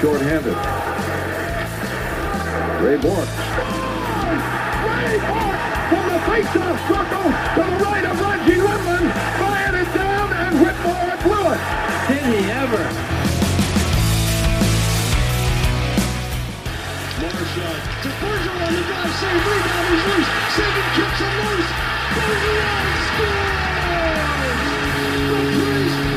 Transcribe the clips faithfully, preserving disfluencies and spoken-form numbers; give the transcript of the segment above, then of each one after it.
Short-handed. Ray Bork. Ray Bork from the face-off circle to the right of Reggie Whitman. Fired it down and Whitmore blew it. Did he ever? Marshall to Bergeron on the drive, save, rebound is loose. Seven kicks him loose. Bergeron scores! The Trace Bergeron with the point of the dagger.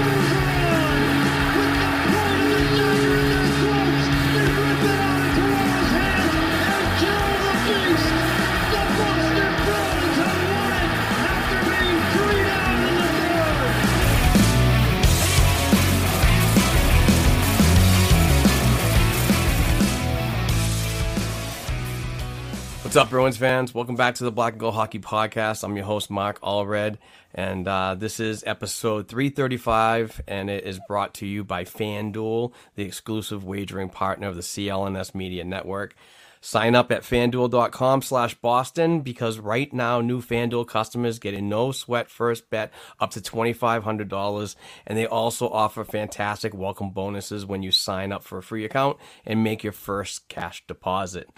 What's up, Bruins fans? Welcome back to the Black and Gold Hockey Podcast. I'm your host, Mark Allred, and uh, this is episode three thirty-five, and it is brought to you by FanDuel, the exclusive wagering partner of the C L N S Media Network. Sign up at FanDuel.com slash Boston, because right now, new FanDuel customers get a no-sweat first bet up to twenty-five hundred dollars, and they also offer fantastic welcome bonuses when you sign up for a free account and make your first cash deposit.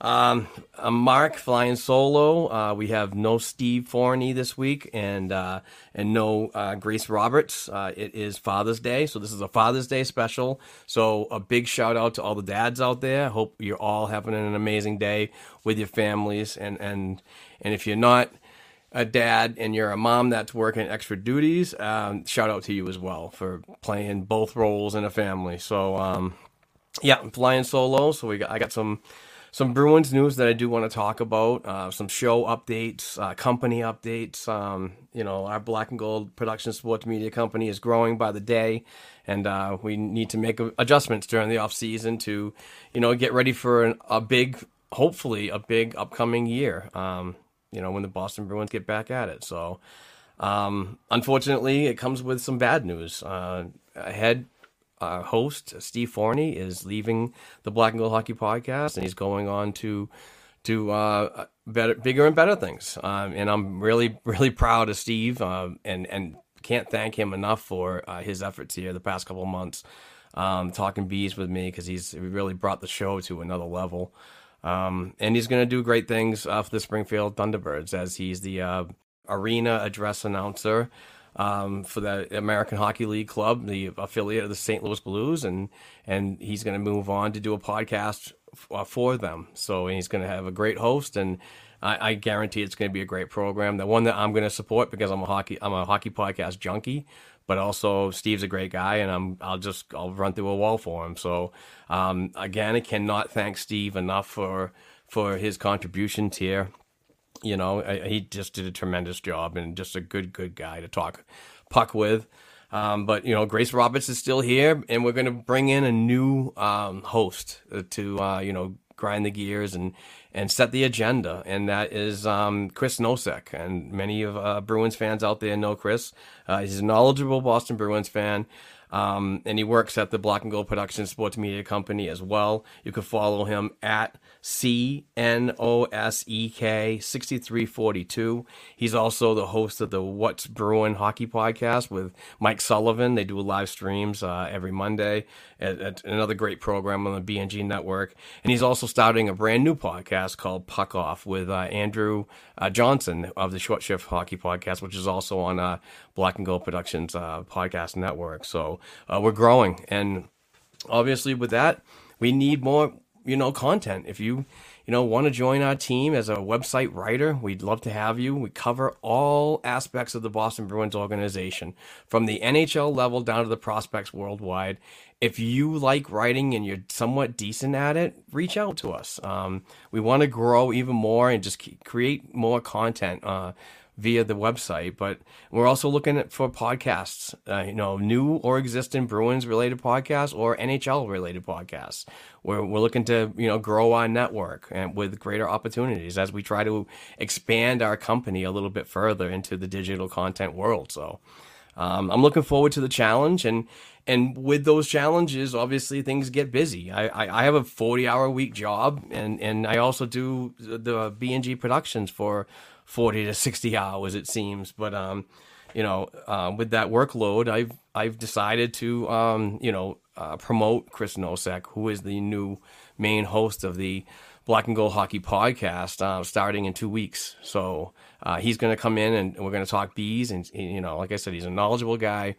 Um, I'm Mark flying solo. Uh, we have no Steve Forni this week and, uh, and no, uh, Grace Roberts. Uh, it is Father's Day. So this is a Father's Day special. So a big shout out to all the dads out there. Hope you're all having an amazing day with your families. And, and, and if you're not a dad and you're a mom that's working extra duties, um, shout out to you as well for playing both roles in a family. So, um, yeah, I'm flying solo. So we got, I got some, Some Bruins news that I do want to talk about, uh, some show updates, uh, company updates. Um, you know, our Black and Gold Production Sports Media Company is growing by the day, and uh, we need to make adjustments during the off season to, you know, get ready for an, a big, hopefully a big upcoming year. Um, you know, when the Boston Bruins get back at it. So, um, unfortunately, it comes with some bad news. Uh, ahead. Our host, Steve Forni, is leaving the Black and Gold Hockey Podcast, and he's going on to do uh, better, bigger and better things. Um, and I'm really, really proud of Steve, uh, and, and can't thank him enough for uh, his efforts here the past couple of months, um, talking bees with me, because he's really brought the show to another level. Um, and he's going to do great things uh, for the Springfield Thunderbirds, as he's the uh, arena address announcer Um, for the American Hockey League Club, the affiliate of the Saint Louis Blues, and and he's going to move on to do a podcast f- uh, for them. So he's going to have a great host, and I, I guarantee it's going to be a great program. The one that I'm going to support, because I'm a hockey I'm a hockey podcast junkie, but also Steve's a great guy, and I'm I'll just I'll run through a wall for him. So um, again, I cannot thank Steve enough for for his contributions here. You know, he just did a tremendous job and just a good, good guy to talk puck with. Um, but, you know, Grace Roberts is still here, and we're going to bring in a new um, host to, uh, you know, grind the gears and, and set the agenda, and that is um, Chris Nosek. And many of uh, Bruins fans out there know Chris. Uh, he's a knowledgeable Boston Bruins fan, um, and he works at the Black and Gold Productions Sports Media Company as well. You can follow him at C N O S E K sixty-three forty-two. He's also the host of the What's Bruin Hockey Podcast with Mike Sullivan. They do live streams uh, every Monday at, at another great program on the B N G network. And he's also starting a brand new podcast called Puck Off with uh, Andrew uh, Johnson of the Short Shift Hockey Podcast, which is also on uh, Black and Gold Productions uh, podcast network. So uh, we're growing. And obviously with that, we need more you know, content. If you, you know, want to join our team as a website writer, we'd love to have you. We cover all aspects of the Boston Bruins organization, from the N H L level down to the prospects worldwide. If you like writing and you're somewhat decent at it, reach out to us. Um, we want to grow even more and just keep, create more content, uh, via the website, but we're also looking at for podcasts, uh, you know, new or existing Bruins related podcasts or N H L related podcasts. We're, we're looking to, you know, grow our network and with greater opportunities as we try to expand our company a little bit further into the digital content world. So um, I'm looking forward to the challenge, and, and with those challenges, obviously things get busy. I, I, I have a forty hour week job, and, and I also do the B and G productions for forty to sixty hours, it seems. But, um, you know, uh, with that workload, I've, I've decided to, um, you know, uh, promote Chris Nosek, who is the new main host of the Black and Gold Hockey Podcast, uh, starting in two weeks. So uh, he's going to come in and we're going to talk bees. And, you know, like I said, he's a knowledgeable guy,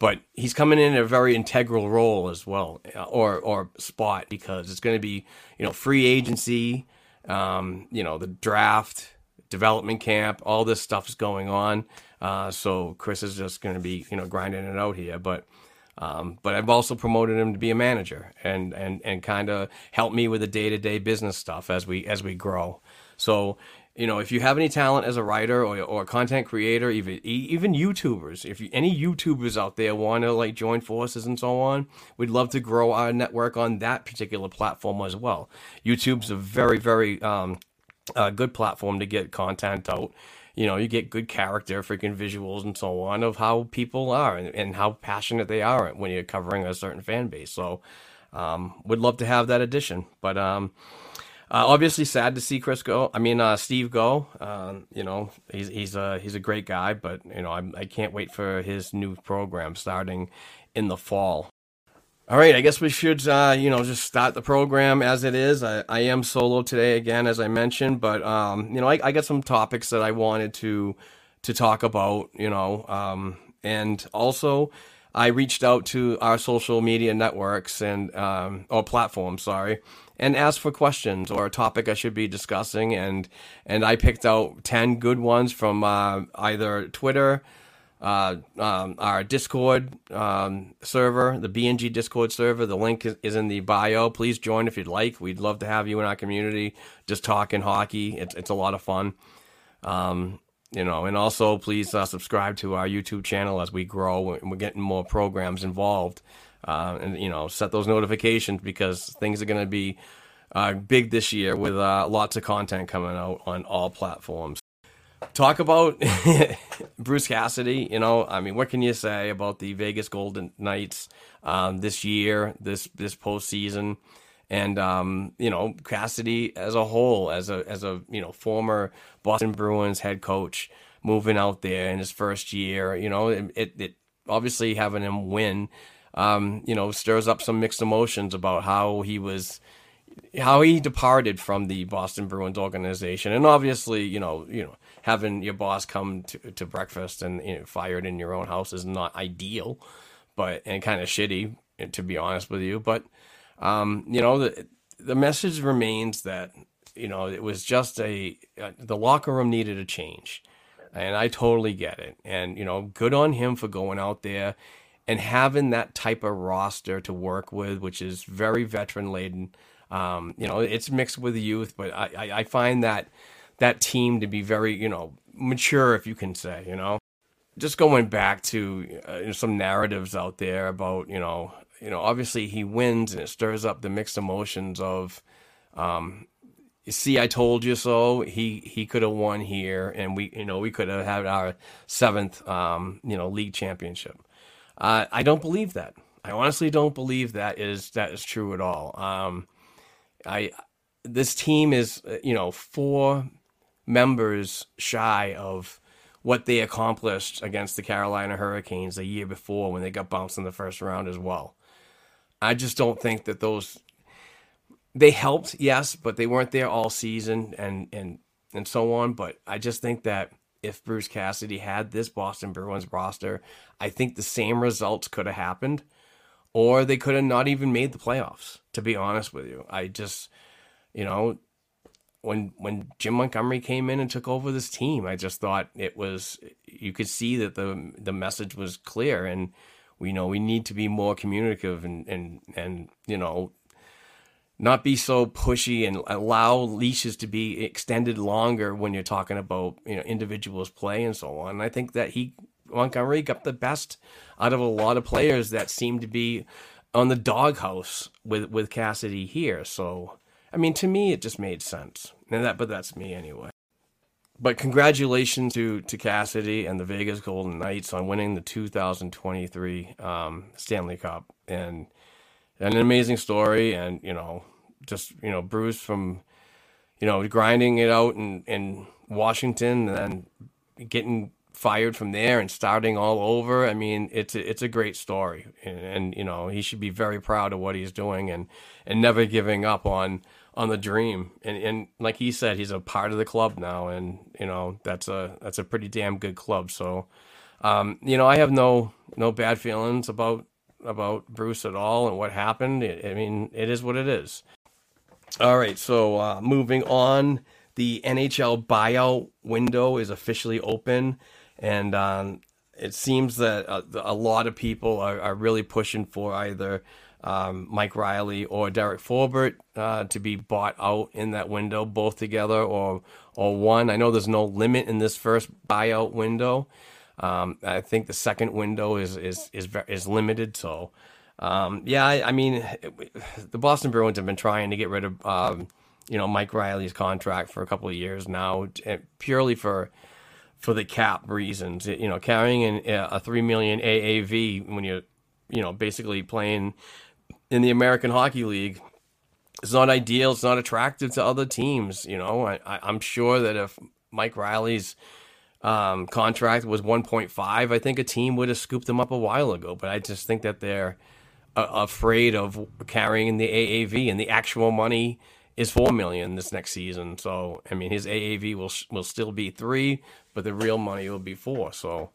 but he's coming in a very integral role as well, or, or spot, because it's going to be, you know, free agency, um, you know, the draft, development camp, all this stuff is going on. Uh, so Chris is just going to be, you know, grinding it out here. But, um, but I've also promoted him to be a manager and, and, and kind of help me with the day-to-day business stuff as we, as we grow. So, you know, if you have any talent as a writer or, or a content creator, even, even YouTubers, if you, any YouTubers out there want to like join forces and so on, we'd love to grow our network on that particular platform as well. YouTube's a very, very, um, a good platform to get content out. You know, you get good character, freaking visuals and so on of how people are and, and how passionate they are when you're covering a certain fan base. So um, would love to have that addition. But um, uh, obviously sad to see Chris go. I mean, uh, Steve go. Uh, you know, he's he's a, he's a great guy, but, you know, I, I can't wait for his new program starting in the fall. All right, I guess we should, uh, you know, just start the program as it is. I, I am solo today again, as I mentioned, but, um, you know, I, I got some topics that I wanted to to talk about, you know, um, and also I reached out to our social media networks and um, or platforms, sorry, and asked for questions or a topic I should be discussing, and and I picked out ten good ones from uh, either Twitter, Uh, um, our Discord um, server, the B N G Discord server. The link is, is in the bio. Please join if you'd like. We'd love to have you in our community, just talking hockey. It's, it's a lot of fun. Um, you know, and also please uh, subscribe to our YouTube channel as we grow and we're getting more programs involved. Uh, and, you know, set those notifications because things are going to be uh, big this year with uh, lots of content coming out on all platforms. Talk about Bruce Cassidy, you know, I mean, what can you say about the Vegas Golden Knights um, this year, this this postseason, and, um, you know, Cassidy as a whole, as a, as a you know, former Boston Bruins head coach moving out there in his first year, you know, it, it obviously having him win, um, you know, stirs up some mixed emotions about how he was, how he departed from the Boston Bruins organization. And obviously, you know, you know, having your boss come to, to breakfast and you know, fired in your own house is not ideal, but, and kind of shitty, to be honest with you. But, um, you know, the, the message remains that, you know, it was just a, a, the locker room needed a change, and I totally get it. And, you know, good on him for going out there and having that type of roster to work with, which is very veteran laden. Um, you know, it's mixed with youth, but I, I, I find that, that team to be very, you know, mature, if you can say, you know, just going back to uh, you know, some narratives out there about, you know, you know, obviously he wins and it stirs up the mixed emotions of, um, you see, I told you so. He he could have won here, and we you know we could have had our seventh um, you know league championship. Uh, I don't believe that. I honestly don't believe that is that is true at all. Um, I this team is you know four members shy of what they accomplished against the Carolina Hurricanes the year before when they got bounced in the first round as well. I just don't think that those. They helped, yes, but they weren't there all season and, and and so on. But I just think that if Bruce Cassidy had this Boston Bruins roster, I think the same results could have happened, or they could have not even made the playoffs, to be honest with you. I just, you know, when when Jim Montgomery came in and took over this team, I just thought it was, you could see that the the message was clear, and we know we need to be more communicative and and, and you know, not be so pushy and allow leashes to be extended longer when you're talking about, you know, individuals play and so on. And I think that he, Montgomery, got the best out of a lot of players that seemed to be on the doghouse with, with Cassidy here. So, I mean, to me, it just made sense. And that, but that's me anyway. But congratulations to, to Cassidy and the Vegas Golden Knights on winning the two thousand twenty-three um, Stanley Cup. And an amazing story, and you know, just you know, Bruce from you know grinding it out in, in Washington, and then getting fired from there and starting all over. I mean, it's a, it's a great story, and, and you know, he should be very proud of what he's doing, and, and never giving up on on the dream. And and like he said, he's a part of the club now, and you know, that's a that's a pretty damn good club. So, um, you know, I have no no bad feelings about. about Bruce at all and what happened. I mean, it is what it is. All right, so uh, moving on, the N H L buyout window is officially open, and um, it seems that a, a lot of people are, are really pushing for either um, Mike Riley or Derek Forbert uh, to be bought out in that window, both together or or one. I know there's no limit in this first buyout window. Um, I think the second window is is is is limited. So, um, yeah, I, I mean, it, the Boston Bruins have been trying to get rid of, um, you know, Mike Riley's contract for a couple of years now, purely for for the cap reasons. You know, carrying an, a three million A A V when you're, you know, basically playing in the American Hockey League, it's not ideal. It's not attractive to other teams. You know, I, I, I'm sure that if Mike Riley's Um, contract was one point five, I think a team would have scooped them up a while ago, but I just think that they're uh, afraid of carrying the A A V, and the actual money is four million dollars this next season. So, I mean, his A A V will will still be three, but the real money will be four. So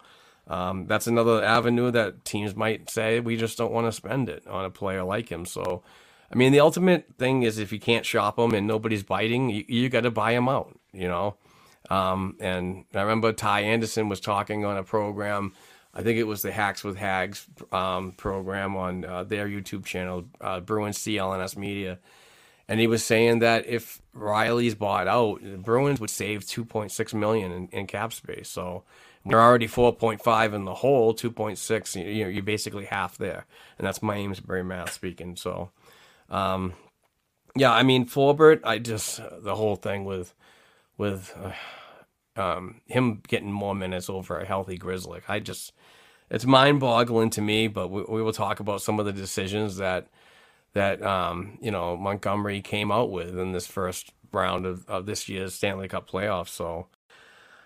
um, that's another avenue that teams might say, we just don't want to spend it on a player like him. So, I mean, the ultimate thing is if you can't shop him and nobody's biting, you, you got to buy him out, you know? Um, and I remember Ty Anderson was talking on a program, I think it was the Hacks with Hags um, program on uh, their YouTube channel, uh, Bruins C L N S Media. And he was saying that if Riley's bought out, the Bruins would save two point six million dollars in, in cap space. So we're already four point five in the hole, two point six, you know, you're basically half there. And that's my Amesbury math speaking. So, um, yeah, I mean, Forbert, I just, the whole thing with, with uh, um, him getting more minutes over a healthy Grzelcyk. I just, it's mind-boggling to me, but we, we will talk about some of the decisions that, that um, you know, Montgomery came out with in this first round of, of this year's Stanley Cup playoffs. So,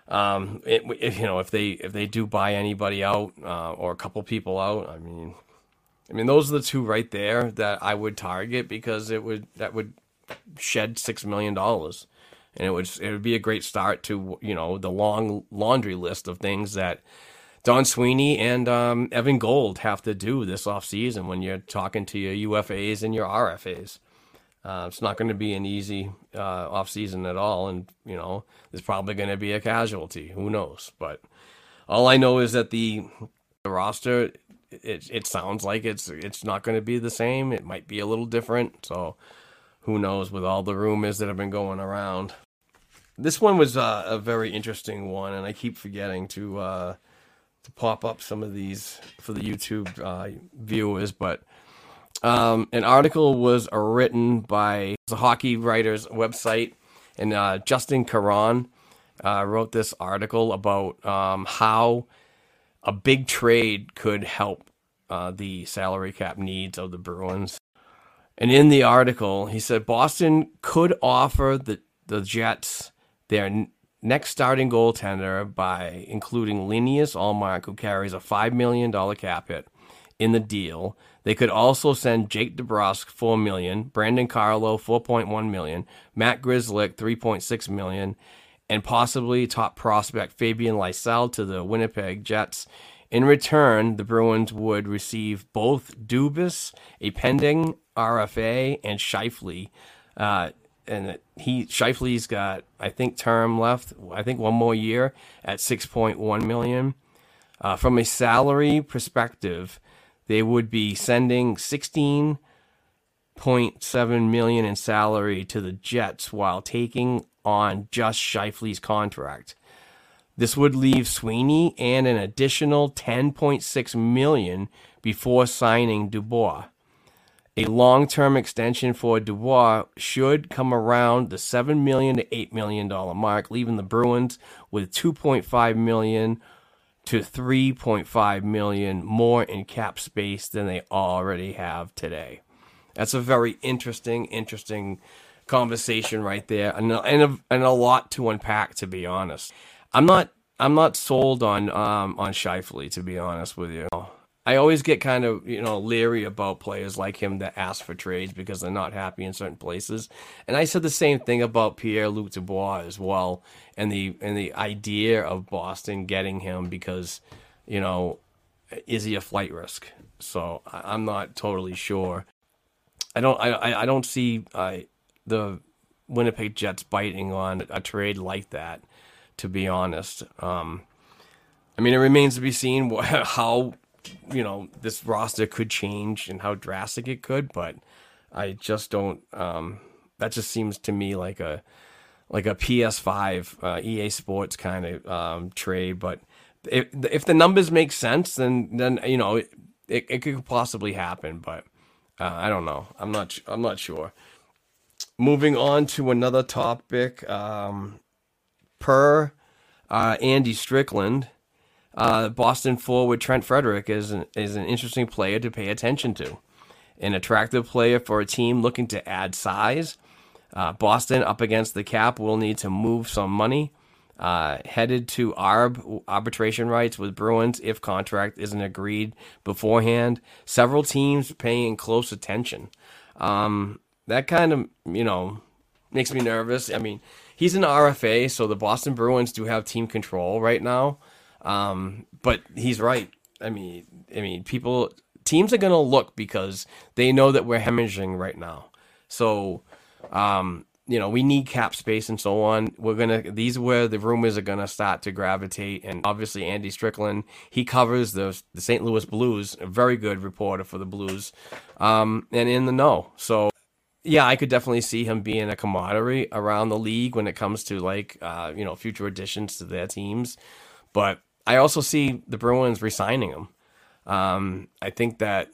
um, it, if, you know, if they, if they do buy anybody out uh, or a couple people out, I mean, I mean, those are the two right there that I would target, because it would, that would shed six million dollars. And it would it would be a great start to, you know, the long laundry list of things that Don Sweeney and um, Evan Gold have to do this offseason when you're talking to your U F As and your R F As. Uh, it's not going to be an easy uh, offseason at all. And, you know, there's probably going to be a casualty. Who knows? But all I know is that the, the roster, it it sounds like it's it's not going to be the same. It might be a little different. So who knows with all the rumors that have been going around. This one was uh, a very interesting one, and I keep forgetting to uh, to pop up some of these for the YouTube uh, viewers. But um, an article was written by the Hockey Writers website, And uh, Justin Caron uh, wrote this article about um, how a big trade could help uh, the salary cap needs of the Bruins. And in the article, he said Boston could offer the, the Jets their n- next starting goaltender by including Linus Ullmark, who carries a five million dollars cap hit, in the deal. They could also send Jake DeBrusk four million dollars, Brandon Carlo four point one million dollars, Matt Grzelcyk three point six million dollars, and possibly top prospect Fabian Lysell to the Winnipeg Jets. In return, the Bruins would receive both Dubas, a pending R F A, and Scheifele. Uh, and he Scheifele's got, I think, term left, I think one more year at six point one million dollars. Uh, from a salary perspective, they would be sending sixteen point seven million dollars in salary to the Jets while taking on just Scheifele's contract. This would leave Sweeney and an additional ten point six million dollars before signing Dubois. A long-term extension for Dubois should come around the seven million dollars to eight million dollars mark, leaving the Bruins with two point five million dollars to three point five million dollars more in cap space than they already have today. That's a very interesting, interesting conversation right there, and and a, and a lot to unpack, to be honest. I'm not I'm not sold on um on Scheifele, to be honest with you. I always get kind of, you know, leery about players like him that ask for trades because they're not happy in certain places. And I said the same thing about Pierre-Luc Dubois as well, and the and the idea of Boston getting him because, you know, is he a flight risk? So I'm not totally sure. I don't I I don't see uh, the Winnipeg Jets biting on a trade like that, to be honest. Um, I mean, it remains to be seen how, you know, this roster could change and how drastic it could, but I just don't, um, that just seems to me like a, like a P S five, uh, E A Sports kind of, um, trade. But if, if the numbers make sense, then, then, you know, it, it, it could possibly happen, but, uh, I don't know. I'm not, I'm not sure. Moving on to another topic, um, per, uh, Andy Strickland, Uh, Boston forward Trent Frederic is an, is an interesting player to pay attention to. An attractive player for a team looking to add size. Uh, Boston, up against the cap, will need to move some money. Uh, headed to arb, arbitration rights with Bruins if contract isn't agreed beforehand. Several teams paying close attention. Um, that kind of, you know, makes me nervous. I mean, he's an R F A, so the Boston Bruins do have team control right now. Um, but he's right. I mean, I mean, people, teams are going to look because they know that we're hemorrhaging right now. So, um, you know, we need cap space and so on. We're going to, these are where the rumors are going to start to gravitate. And obviously Andy Strickland, he covers the, the Saint Louis Blues, a very good reporter for the Blues, um, and in the know. So yeah, I could definitely see him being a commodity around the league when it comes to like, uh, you know, future additions to their teams. But I also see the Bruins re-signing him. Um, I think that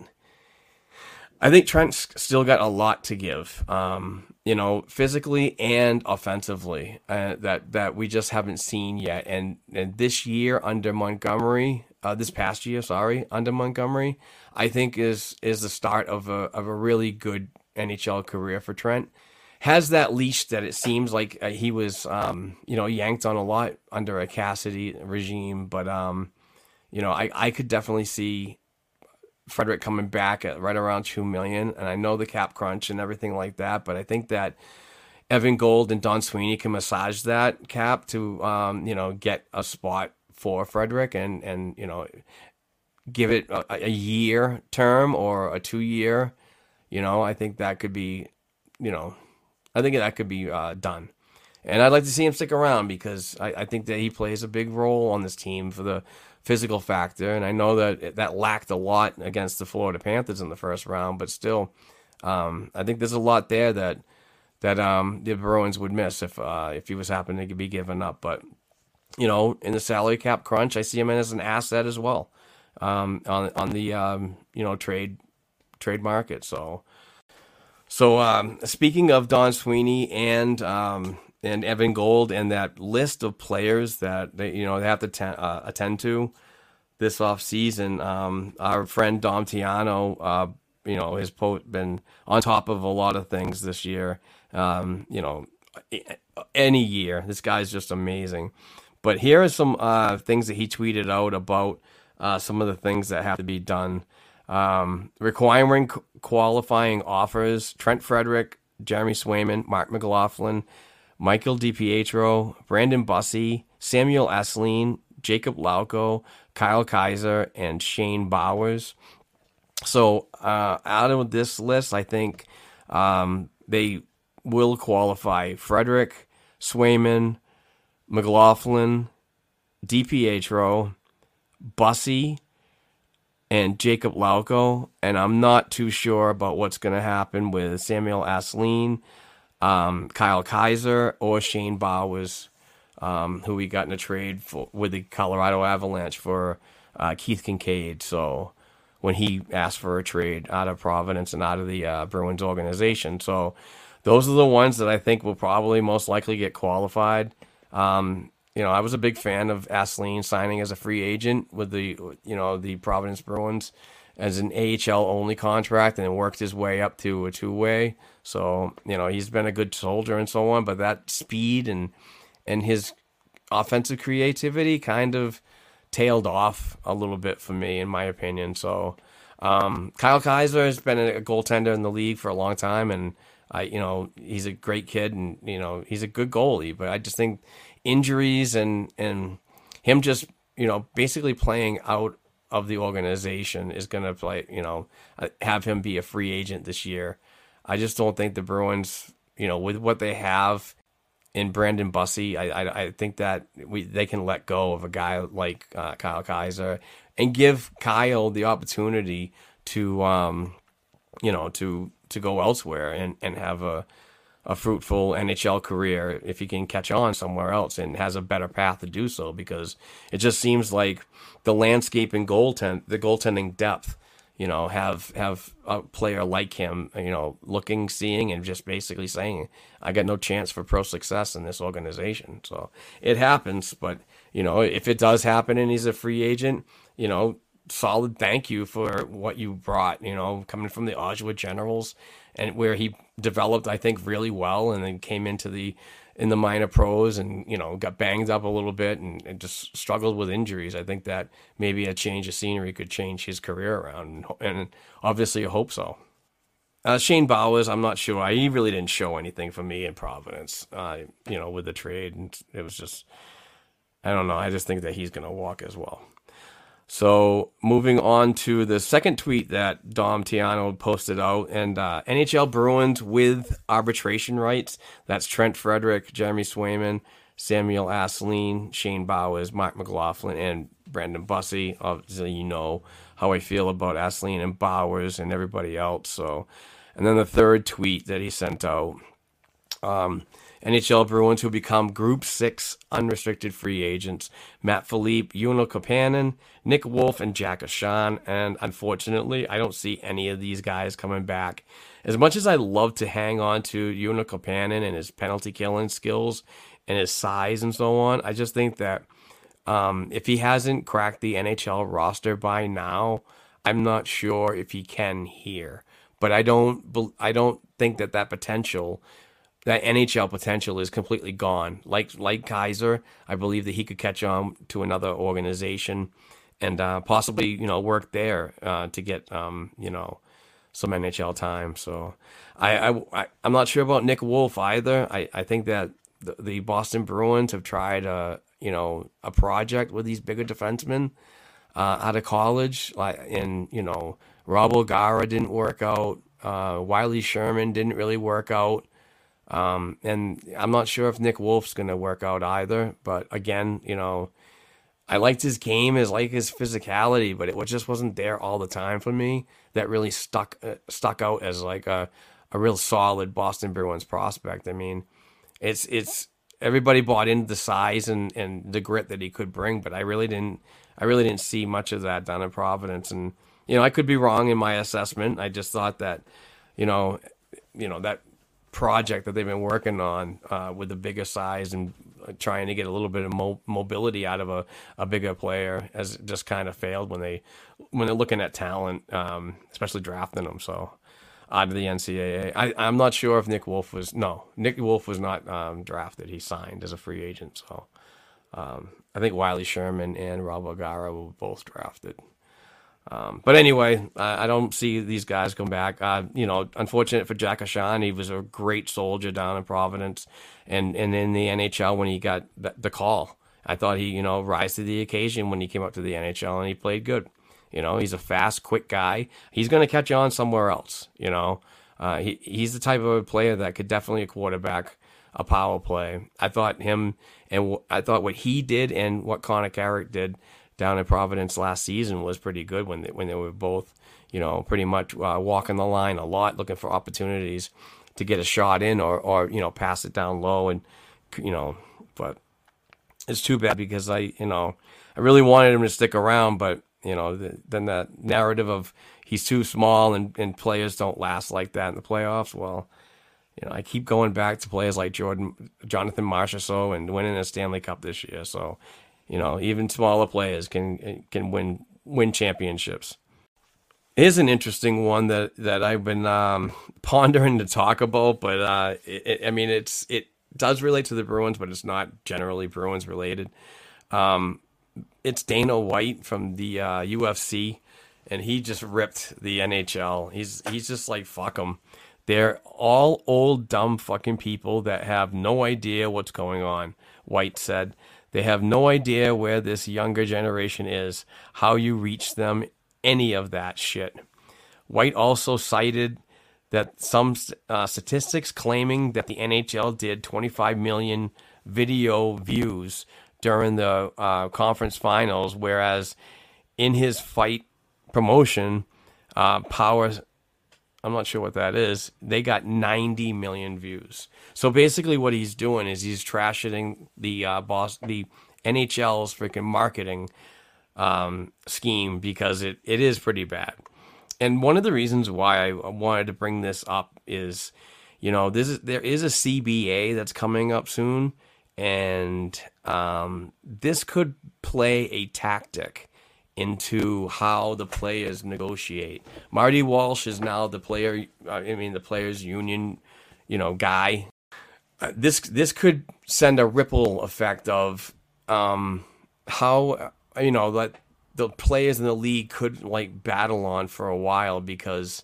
I think Trent's still got a lot to give, um, you know, physically and offensively, uh, that that we just haven't seen yet. And, and this year under Montgomery, uh, this past year, sorry, under Montgomery, I think is is the start of a of a really good N H L career for Trent. Has that leash that it seems like he was, um, you know, yanked on a lot under a Cassidy regime. But, um, you know, I, I could definitely see Frederic coming back at right around two million dollars. And I know the cap crunch and everything like that, but I think that Evan Gold and Don Sweeney can massage that cap to, um, you know, get a spot for Frederic and, and you know, give it a, a year term or a two year. You know, I think that could be, you know, I think that could be uh, done. And I'd like to see him stick around because I, I think that he plays a big role on this team for the physical factor. And I know that that lacked a lot against the Florida Panthers in the first round, but still, um, I think there's a lot there that that um, the Bruins would miss if uh, if he was happening to be given up. But, you know, in the salary cap crunch, I see him as an asset as well um, on on the um, you know trade trade market. So. So um, speaking of Don Sweeney and um, and Evan Gold and that list of players that they, you know, they have to ten, uh, attend to this off season. Um, our friend Dom Tiano, uh, you know, has po- been on top of a lot of things this year. Um, you know, any year, this guy's just amazing. But here are some uh, things that he tweeted out about uh, some of the things that have to be done. Um, requiring qu- qualifying offers, Trent Frederic, Jeremy Swayman, Mark McLaughlin, Michael DiPietro, Brandon Bussi, Samuel Asselin, Jakub Lauko, Kyle Keyser, and Shane Bowers. So uh, out of this list, I think um, they will qualify Frederic, Swayman, McLaughlin, DiPietro, Bussi, and Jakub Lauko. And I'm not too sure about what's going to happen with Samuel Asselin, um, Kyle Keyser, or Shane Bowers, um, who we got in a trade for, with the Colorado Avalanche for uh, Keith Kincaid. So when he asked for a trade out of Providence and out of the uh, Bruins organization. So those are the ones that I think will probably most likely get qualified. Um, you know, I was a big fan of Asselin signing as a free agent with the, you know, the Providence Bruins as an A H L only contract, and it worked his way up to a two-way. So, you know, he's been a good soldier and so on, but that speed and, and his offensive creativity kind of tailed off a little bit for me, in my opinion. So, um, Kyle Keyser has been a goaltender in the league for a long time, and I, you know, he's a great kid, and, you know, he's a good goalie, but I just think injuries and, and him just, you know, basically playing out of the organization is going to play, you know, have him be a free agent this year. I just don't think the Bruins, you know, with what they have in Brandon Bussi, I, I, I think that we, they can let go of a guy like uh, Kyle Keyser and give Kyle the opportunity to, um, you know, to, to go elsewhere and, and have a, a fruitful N H L career if he can catch on somewhere else and has a better path to do so, because it just seems like the landscape and goaltend, the goaltending depth, you know, have, have a player like him, you know, looking, seeing, and just basically saying, I got no chance for pro success in this organization. So it happens, but, you know, if it does happen and he's a free agent, you know, solid thank you for what you brought, you know, coming from the Oshawa Generals, and where he developed, I think, really well, and then came into the in the minor pros and, you know, got banged up a little bit and, and just struggled with injuries. I think that maybe a change of scenery could change his career around, and, and obviously I hope so. Uh, Shane Bowers, I'm not sure. He really didn't show anything for me in Providence, uh, you know, with the trade, and it was just, I don't know. I just think that he's going to walk as well. So moving on to the second tweet that Dom Tiano posted out, and uh, N H L Bruins with arbitration rights. That's Trent Frederic, Jeremy Swayman, Samuel Asselin, Shane Bowers, Mark McLaughlin, and Brandon Bussi. Obviously, you know how I feel about Asselin and Bowers and everybody else. So, and then the third tweet that he sent out, um, N H L Bruins who become Group six unrestricted free agents. Matt Philippe, Joona Koppanen, Nick Wolf, and Jack Ahcan. And unfortunately, I don't see any of these guys coming back. As much as I love to hang on to Joona Koppanen and his penalty killing skills and his size and so on, I just think that um, if he hasn't cracked the N H L roster by now, I'm not sure if he can here. But I don't, I don't think that that potential... that N H L potential is completely gone. Like like Keyser, I believe that he could catch on to another organization and uh, possibly, you know, work there uh, to get, um, you know, some N H L time. So I, I, I, I'm not sure about Nick Wolf either. I, I think that the, the Boston Bruins have tried, a, you know, a project with these bigger defensemen uh, out of college. Like, and, you know, Rob O'Gara didn't work out. Uh, Wiley Sherman didn't really work out. Um, and I'm not sure if Nick Wolf's going to work out either, but again, you know, I liked his game, I like his physicality, but it just wasn't there all the time for me. That really stuck, uh, stuck out as like a, a real solid Boston Bruins prospect. I mean, it's, it's everybody bought into the size and, and the grit that he could bring, but I really didn't, I really didn't see much of that down in Providence. And, you know, I could be wrong in my assessment. I just thought that, you know, you know, that, project that they've been working on uh, with the bigger size and trying to get a little bit of mo- mobility out of a, a bigger player has just kind of failed when they when they're looking at talent, um, especially drafting them. So out of the N C double A, I, I'm not sure if Nick Wolf was no Nick Wolf was not um, drafted. He signed as a free agent. So um, I think Wiley Sherman and Rob O'Gara were both drafted. Um, but anyway, I, I don't see these guys come back. Uh, you know, unfortunate for Jack Ahcan, he was a great soldier down in Providence, and, and in the N H L when he got the, the call, I thought he, you know, rise to the occasion when he came up to the N H L and he played good. You know, he's a fast, quick guy. He's going to catch on somewhere else. You know, uh, he he's the type of a player that could definitely a quarterback a power play. I thought him and w- I thought what he did and what Connor Carrick did down in Providence last season was pretty good when they, when they were both, you know, pretty much uh, walking the line a lot, looking for opportunities to get a shot in or, or, you know, pass it down low. And, you know, but it's too bad because I, you know, I really wanted him to stick around, but, you know, the, then that narrative of he's too small and, and players don't last like that in the playoffs. Well, you know, I keep going back to players like Jordan, Jonathan Marchessault and winning a Stanley Cup this year. So, you know, even smaller players can can win win championships. Here's an interesting one that, that I've been um, pondering to talk about, but uh, it, it, I mean, it's it does relate to the Bruins, but it's not generally Bruins related. Um, it's Dana White from the uh, U F C, and he just ripped the N H L. He's he's just like, fuck them. They're all old, dumb fucking people that have no idea what's going on, White said. They have no idea where this younger generation is, how you reach them, any of that shit. White also cited that some uh, statistics claiming that the N H L did twenty-five million video views during the uh, conference finals, whereas in his fight promotion, uh, Power, I'm not sure what that is, they got ninety million views. So basically what he's doing is he's trashing the uh, boss, the N H L's freaking marketing um, scheme because it, it is pretty bad. And one of the reasons why I wanted to bring this up is, you know, this is, there is a C B A that's coming up soon, and um, this could play a tactic into how the players negotiate. Marty Walsh is now the player, I mean, the players union, you know, guy. Uh, this this could send a ripple effect of um, how, you know, that the players in the league could like battle on for a while, because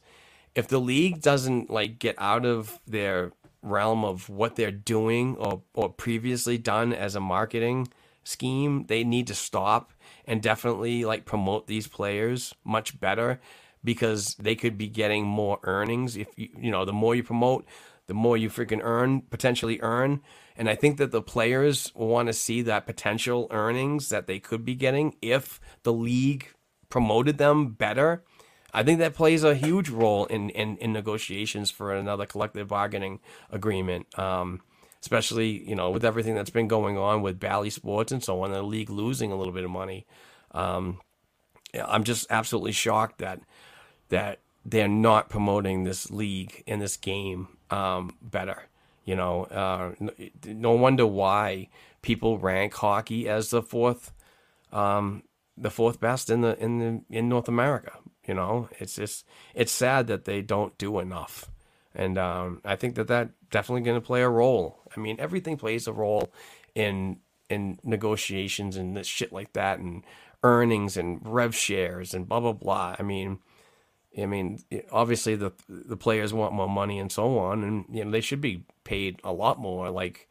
if the league doesn't like get out of their realm of what they're doing or, or previously done as a marketing scheme, they need to stop and definitely like promote these players much better, because they could be getting more earnings. If you, you know, the more you promote, the more you freaking earn, potentially earn. And I think that the players want to see that potential earnings that they could be getting if the league promoted them better. I think that plays a huge role in, in, in negotiations for another collective bargaining agreement. Um, Especially, you know, with everything that's been going on with Bally Sports and so on, the league losing a little bit of money. Um, I'm just absolutely shocked that that they're not promoting this league and this game um, better. You know, uh, no wonder why people rank hockey as the fourth, um, the fourth best in the in the in North America. You know, it's just it's sad that they don't do enough. And um, I think that that definitely going to play a role. I mean, everything plays a role in in negotiations and this shit like that, and earnings and rev shares and blah blah blah. I mean, I mean, obviously the the players want more money and so on, and you know they should be paid a lot more. Like,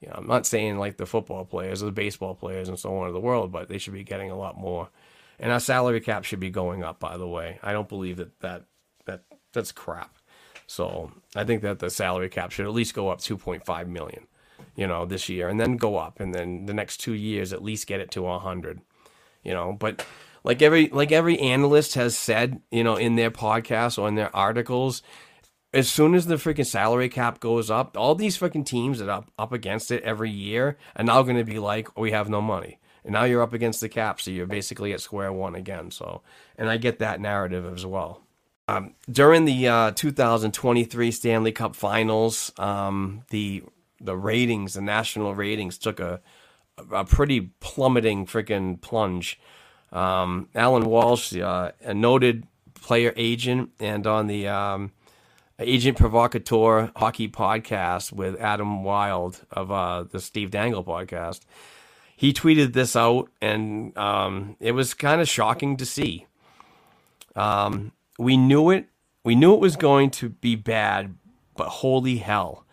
you know, I'm not saying like the football players or the baseball players and so on of the world, but they should be getting a lot more. And our salary cap should be going up. By the way, I don't believe that that that that's crap. So I think that the salary cap should at least go up two point five million, you know, this year, and then go up, and then the next two years at least get it to one hundred, you know. But like every like every analyst has said, you know, in their podcasts or in their articles, as soon as the freaking salary cap goes up, all these freaking teams that are up, up against it every year are now going to be like, oh, we have no money. And now you're up against the cap, so you're basically at square one again. So, and I get that narrative as well. Um, during the uh, two thousand twenty-three Stanley Cup Finals, um, the the ratings, the national ratings, took a a pretty plummeting freaking plunge. Um, Alan Walsh, uh, a noted player agent, and on the um, Agent Provocateur Hockey Podcast with Adam Wilde of uh, the Steve Dangle Podcast, he tweeted this out, and um, it was kind of shocking to see. Um, we knew it. We knew it was going to be bad, but holy hell.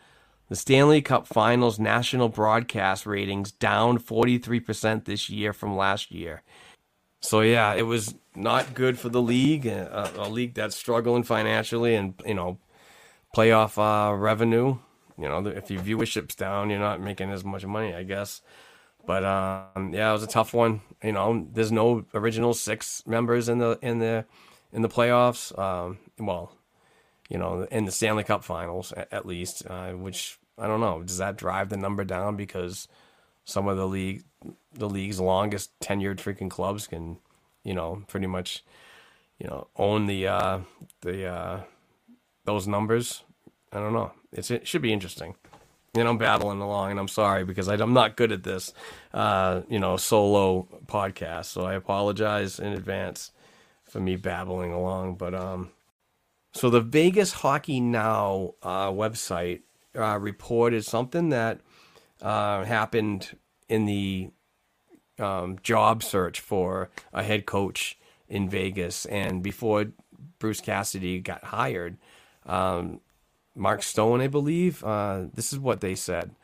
The Stanley Cup Finals national broadcast ratings down forty-three percent this year from last year. So, yeah, it was not good for the league, a, a league that's struggling financially and, you know, playoff uh, revenue. You know, if your viewership's down, you're not making as much money, I guess. But, um, yeah, it was a tough one. You know, there's no original six members in the in the, in the playoffs. Um, well, you know, in the Stanley Cup Finals, at, at least, uh, which, I don't know, does that drive the number down because some of the league, the league's longest tenured freaking clubs can, you know, pretty much, you know, own the uh, the uh, those numbers? I don't know. It's, it should be interesting. And I'm babbling along, and I'm sorry because I, I'm not good at this, uh, you know, solo podcast. So I apologize in advance for me babbling along. But um, so the Vegas Hockey Now uh, website uh, reported something that uh, happened in the um, job search for a head coach in Vegas, and before Bruce Cassidy got hired. Um, Mark Stone, I believe. Uh, this is what they said. I'm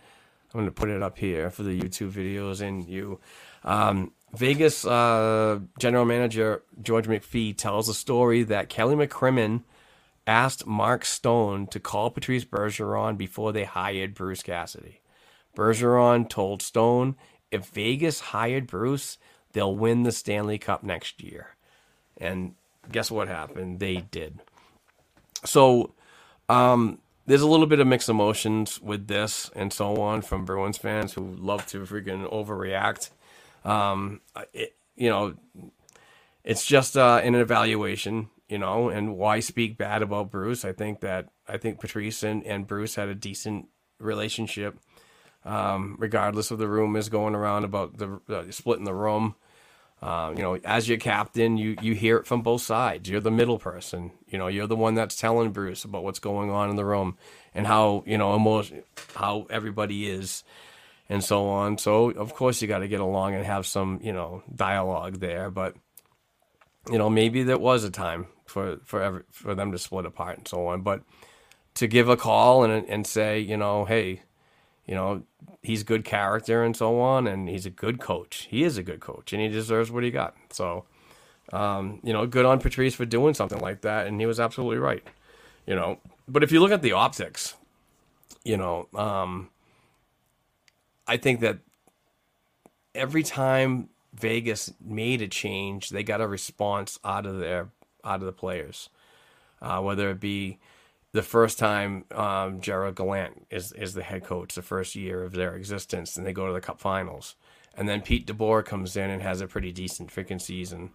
going to put it up here for the YouTube videos and you. Um, Vegas uh, general manager George McPhee tells a story that Kelly McCrimmon asked Mark Stone to call Patrice Bergeron before they hired Bruce Cassidy. Bergeron told Stone, if Vegas hired Bruce, they'll win the Stanley Cup next year. And guess what happened? They did. So... Um, there's a little bit of mixed emotions with this and so on from Bruins fans who love to freaking overreact. Um, it, you know, it's just uh, an evaluation, you know, and why speak bad about Bruce? I think that I think Patrice and, and Bruce had a decent relationship, um, regardless of the rumors going around about the uh, splitting the room. Uh, you know, as your captain, you, you hear it from both sides. You're the middle person. You know, you're the one that's telling Bruce about what's going on in the room and how, you know, emotion, how everybody is and so on. So, of course, you got to get along and have some, you know, dialogue there. But, you know, maybe there was a time for for, every, for them to split apart and so on. But to give a call and and say, you know, hey, you know, he's good character and so on, and he's a good coach. He is a good coach, and he deserves what he got. So, um, you know, good on Patrice for doing something like that, and he was absolutely right, you know. But if you look at the optics, you know, um, I think that every time Vegas made a change, they got a response out of their out of the players, uh, whether it be the first time um, Gerald Gallant is, is the head coach, the first year of their existence, and they go to the Cup Finals. And then Pete DeBoer comes in and has a pretty decent freaking season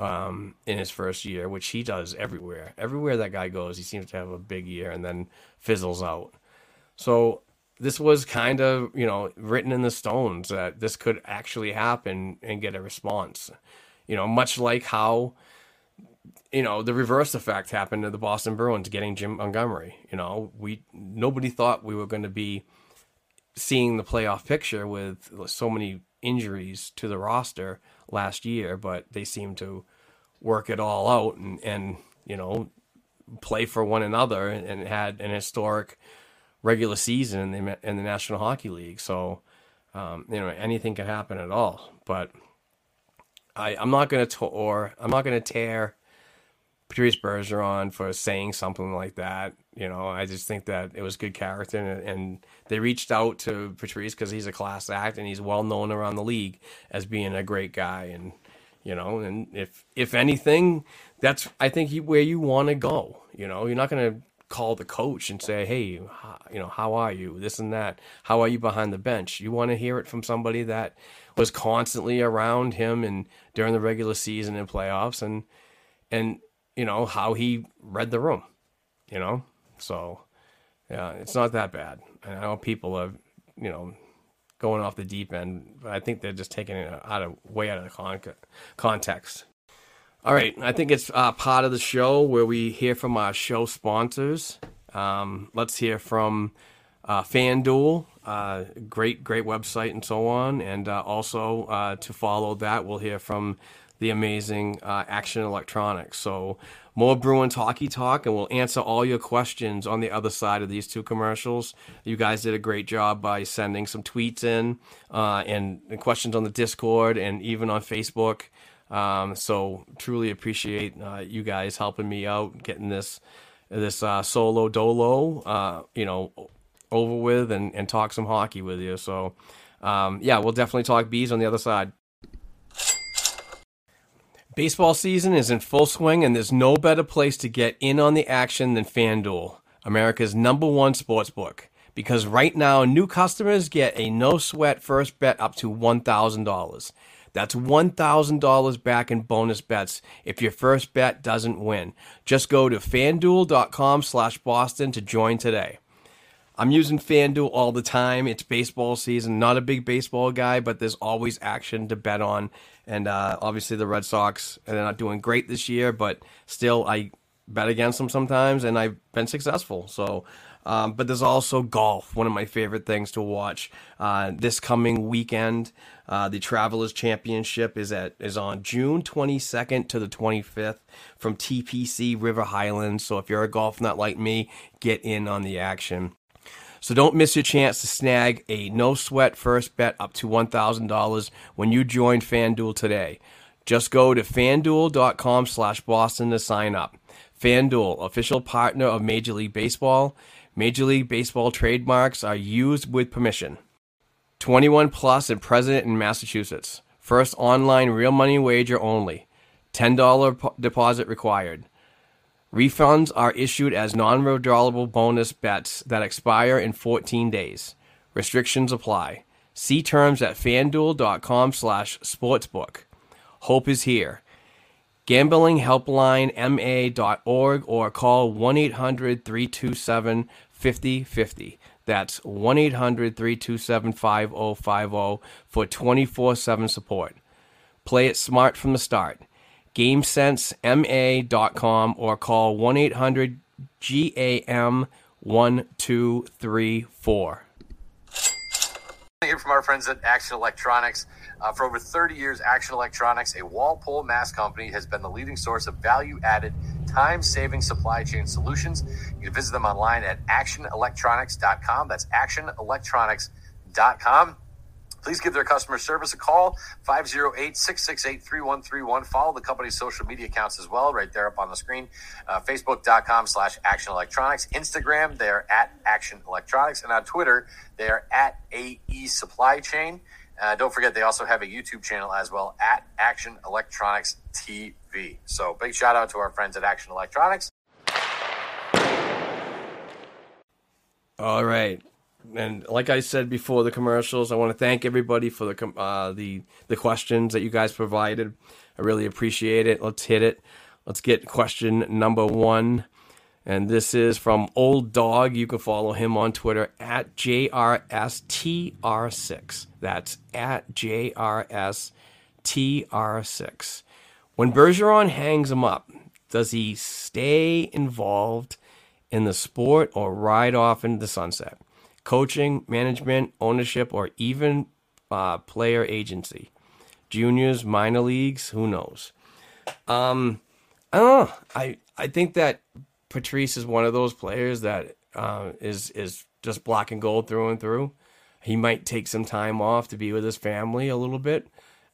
um, in his first year, which he does everywhere. Everywhere that guy goes, he seems to have a big year and then fizzles out. So this was kind of, you know, written in the stones that this could actually happen and get a response. You know, much like how... You know, the reverse effect happened to the Boston Bruins getting Jim Montgomery. You know, we nobody thought we were going to be seeing the playoff picture with so many injuries to the roster last year, but they seemed to work it all out and, and you know, play for one another and had an historic regular season in the, in the National Hockey League. So, um, you know, anything could happen at all. But I, I'm not going to or I'm not going to tear Patrice Bergeron for saying something like that. You know, I just think that it was good character, and, and they reached out to Patrice because he's a class act and he's well known around the league as being a great guy. And, you know, and if, if anything, that's, I think he, where you want to go. You know, you're not going to call the coach and say, hey, you know, how are you? This and that. How are you behind the bench? You want to hear it from somebody that was constantly around him and during the regular season and playoffs. And, and, you know, how he read the room, you know? So, yeah, it's not that bad. And I know people are, you know, going off the deep end, but I think they're just taking it out of way out of the con- context. All right, I think it's uh, part of the show where we hear from our show sponsors. Um, let's hear from uh, FanDuel, uh, great, great website and so on. And uh, also uh, to follow that, we'll hear from the amazing uh, Action Electronics. So more Bruins hockey talk, and we'll answer all your questions on the other side of these two commercials. You guys did a great job by sending some tweets in uh, and, and questions on the Discord and even on Facebook. Um, so truly appreciate uh, you guys helping me out, getting this this uh, solo dolo, uh, you know, over with and, and talk some hockey with you. So um, yeah, we'll definitely talk bees on the other side. Baseball season is in full swing, and there's no better place to get in on the action than FanDuel, America's number one sports book. Because right now, new customers get a no-sweat first bet up to one thousand dollars. That's one thousand dollars back in bonus bets if your first bet doesn't win. Just go to FanDuel.com slash Boston to join today. I'm using FanDuel all the time. It's baseball season. Not a big baseball guy, but there's always action to bet on. And uh, obviously the Red Sox, and they're not doing great this year, but still I bet against them sometimes, and I've been successful. So, um, but there's also golf, one of my favorite things to watch. Uh, this coming weekend, uh, the Travelers Championship is at is on June twenty-second to the twenty-fifth from T P C River Highlands. So if you're a golf nut like me, get in on the action. So don't miss your chance to snag a no-sweat first bet up to one thousand dollars when you join FanDuel today. Just go to FanDuel.com slash Boston to sign up. FanDuel, official partner of Major League Baseball. Major League Baseball trademarks are used with permission. twenty-one plus and present in Massachusetts. First online real money wager only. ten dollars deposit required. Refunds are issued as non-withdrawable bonus bets that expire in fourteen days. Restrictions apply. See terms at fanduel.com slash sportsbook. Hope is here. Gambling helpline m a dot org or call one eight hundred three two seven five zero five zero. That's one eight hundred three two seven five zero five zero for twenty-four seven support. Play it smart from the start. GameSense M A dot com or call one eight hundred G A M one two three four. Here from our friends at Action Electronics. Uh, for over thirty years, Action Electronics, a Walpole, Mass company, has been the leading source of value-added, time-saving supply chain solutions. You can visit them online at action electronics dot com. That's action electronics dot com. Please give their customer service a call, five oh eight, six six eight, three one three one. Follow the company's social media accounts as well, right there up on the screen, uh, facebook.com slash Action Electronics. Instagram, they are at Action Electronics. And on Twitter, they are at A E Supply Chain. Uh, don't forget, they also have a YouTube channel as well, at Action Electronics T V. So big shout out to our friends at Action Electronics. All right. And like I said before the commercials, I want to thank everybody for the uh, the the questions that you guys provided. I really appreciate it. Let's hit it. Let's get question number one. And this is from Old Dog. You can follow him on Twitter at J R S T R six. That's at J R S T R six. When Bergeron hangs him up, does he stay involved in the sport or ride off into the sunset? Coaching, management, ownership, or even uh, player agency. Juniors, minor leagues, who knows? Um, I don't know. I, I think that Patrice is one of those players that uh, is, is just black and gold through and through. He might take some time off to be with his family a little bit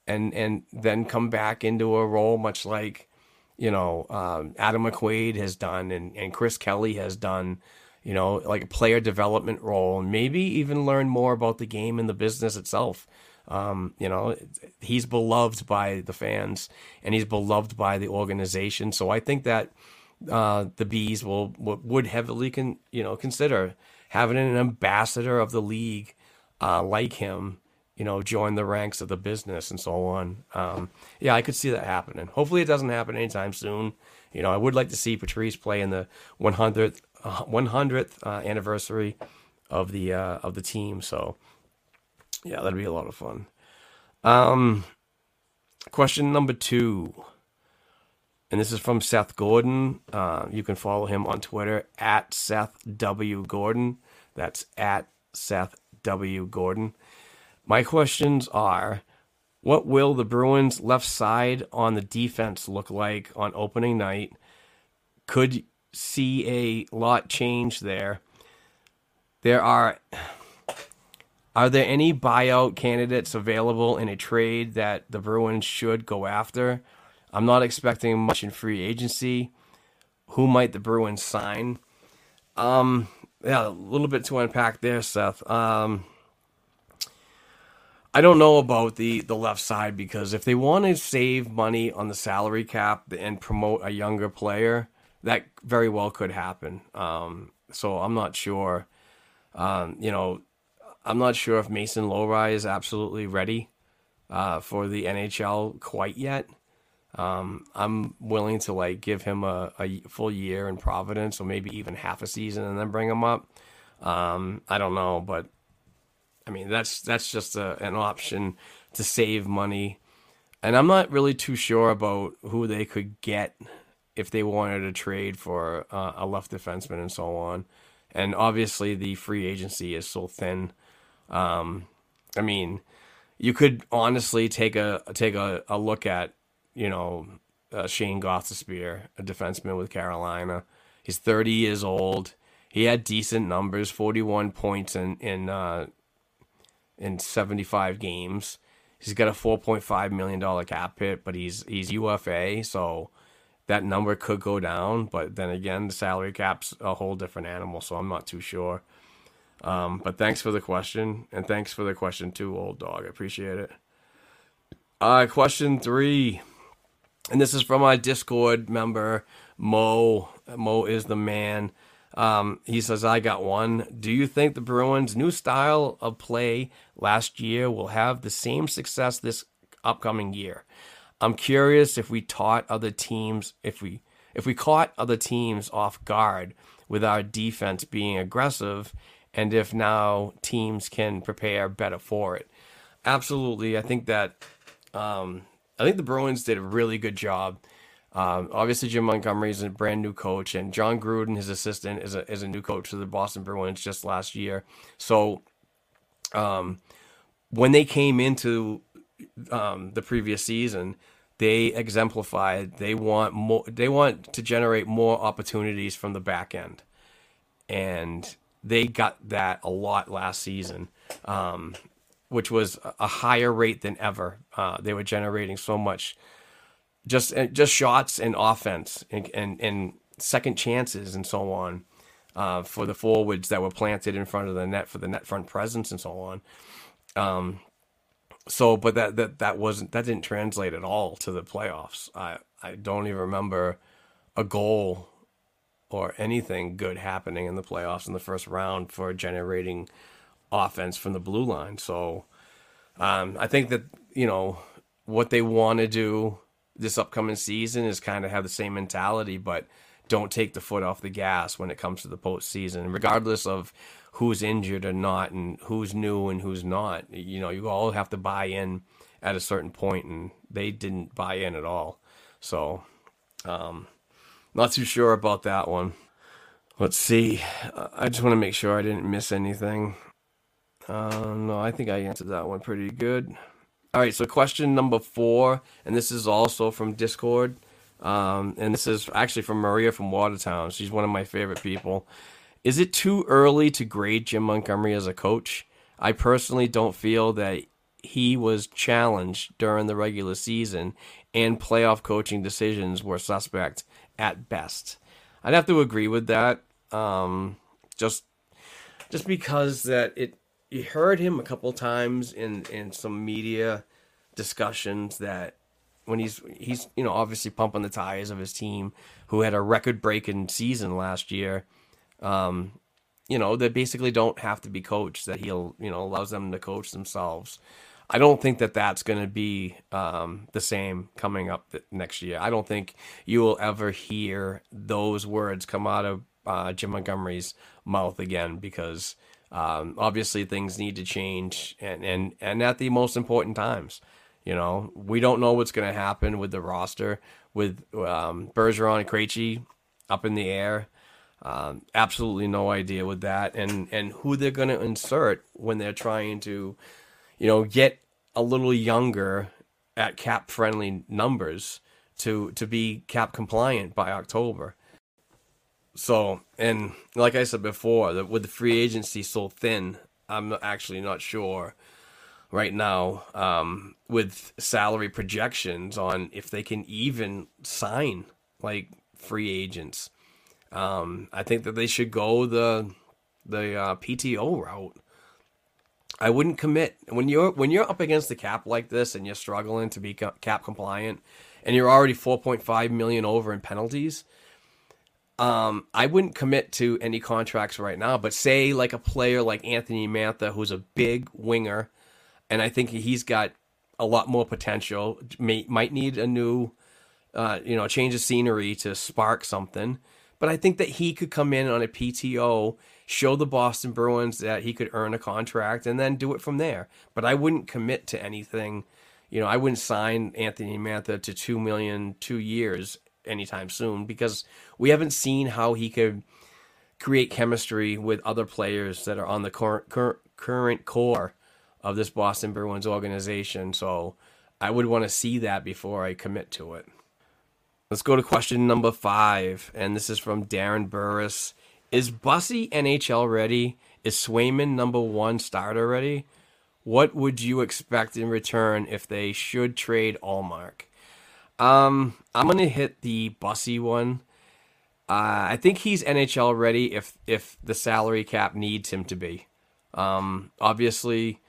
and, and then come back into a role much like, you know, um, Adam McQuaid has done and, and Chris Kelly has done. You know, like a player development role, and maybe even learn more about the game and the business itself. Um, you know, he's beloved by the fans and he's beloved by the organization. So I think that uh, the Bees will would heavily con, you know consider having an ambassador of the league uh, like him. You know, join the ranks of the business and so on. Um, yeah, I could see that happening. Hopefully, it doesn't happen anytime soon. You know, I would like to see Patrice play in the one hundredth uh, anniversary of the uh, of the team. So, yeah, that'd be a lot of fun. Um, question number two, and this is from Seth Gordon. Uh, you can follow him on Twitter at Seth W Gordon. That's at Seth W Gordon. My questions are: what will the Bruins' left side on the defense look like on opening night? Could see a lot change there. There are, are there any buyout candidates available in a trade that the Bruins should go after? I'm not expecting much in free agency. Who might the Bruins sign? Um, yeah, a little bit to unpack there, Seth. Um, I don't know about the, the left side, because if they want to save money on the salary cap and promote a younger player, that very well could happen. Um, so I'm not sure. Um, you know, I'm not sure if Mason Lowry is absolutely ready uh, for the N H L quite yet. Um, I'm willing to like give him a, a full year in Providence, or maybe even half a season, and then bring him up. Um, I don't know, but I mean, that's, that's just a, an option to save money. And I'm not really too sure about who they could get if they wanted to trade for uh, a left defenseman and so on. And obviously the free agency is so thin. Um, I mean, you could honestly take a, take a, a look at, you know, uh, Shane Gostisbehere, a defenseman with Carolina. He's thirty years old. He had decent numbers, forty-one points in, in, uh, in seventy-five games. He's got a four point five million dollars cap hit, but he's, he's U F A. So that number could go down, but then again, the salary cap's a whole different animal, so I'm not too sure. Um, but thanks for the question, and thanks for the question too, old dog. I appreciate it. Uh, question three, and this is from our Discord member, Mo. Mo is the man. Um, he says, I got one. Do you think the Bruins' new style of play last year will have the same success this upcoming year? I'm curious if we taught other teams, if we if we caught other teams off guard with our defense being aggressive, and if now teams can prepare better for it. Absolutely. I think that um, I think the Bruins did a really good job. Um, obviously, Jim Montgomery is a brand new coach, and John Gruden, his assistant, is a is a new coach to the Boston Bruins just last year. So um, when they came into Um, the previous season, they exemplified they want more. They want to generate more opportunities from the back end, and they got that a lot last season, um, which was a higher rate than ever. Uh, they were generating so much, just just shots and offense and and, and second chances and so on uh, for the forwards that were planted in front of the net for the net front presence and so on. Um, So, but that, that, that wasn't, that didn't translate at all to the playoffs. I, I don't even remember a goal or anything good happening in the playoffs in the first round for generating offense from the blue line. So, um, I think that, you know, what they want to do this upcoming season is kind of have the same mentality, but don't take the foot off the gas when it comes to the postseason, regardless of who's injured or not, and who's new and who's not. You know, you all have to buy in at a certain point, and they didn't buy in at all. So, um, not too sure about that one. Let's see. I just want to make sure I didn't miss anything. Uh, no, I think I answered that one pretty good. All right, so question number four, and this is also from Discord. Um, and this is actually from Maria from Watertown. She's one of my favorite people. Is it too early to grade Jim Montgomery as a coach? I personally don't feel that he was challenged during the regular season, and playoff coaching decisions were suspect at best. I'd have to agree with that. Um, just, just because that it, you heard him a couple times in, in some media discussions that when he's, he's, you know, obviously pumping the tires of his team, who had a record breaking season last year. Um, you know, they basically don't have to be coached, that he'll, you know, allows them to coach themselves. I don't think that that's going to be um, the same coming up next year. I don't think you will ever hear those words come out of uh, Jim Montgomery's mouth again, because um, obviously things need to change, and, and, and at the most important times. You know, we don't know what's going to happen with the roster, with um, Bergeron and Krejci up in the air. Um, absolutely no idea with that, and, and who they're going to insert when they're trying to, you know, get a little younger at cap friendly numbers to, to be cap compliant by October. So, and like I said before, that with the free agency so thin, I'm actually not sure right now, um, with salary projections on if they can even sign like free agents. Um, I think that they should go the the uh, P T O route. I wouldn't commit when you're when you're up against the cap like this and you're struggling to be cap compliant, and you're already four point five million over in penalties. Um, I wouldn't commit to any contracts right now. But say like a player like Anthony Mantha, who's a big winger, and I think he's got a lot more potential. May, might need a new, uh, you know, change of scenery to spark something. But I think that he could come in on a P T O, show the Boston Bruins that he could earn a contract, and then do it from there. But I wouldn't commit to anything. You know, I wouldn't sign Anthony Mantha to two million dollars, two years anytime soon, because we haven't seen how he could create chemistry with other players that are on the cur- cur- current core of this Boston Bruins organization. So I would want to see that before I commit to it. Let's go to question number five, and this is from Darren Burris. Is Bussi N H L ready? Is Swayman number one starter ready? What would you expect in return if they should trade Allmark? Um, I'm going to hit the Bussi one. Uh, I think he's N H L ready if if the salary cap needs him to be. Um, obviously,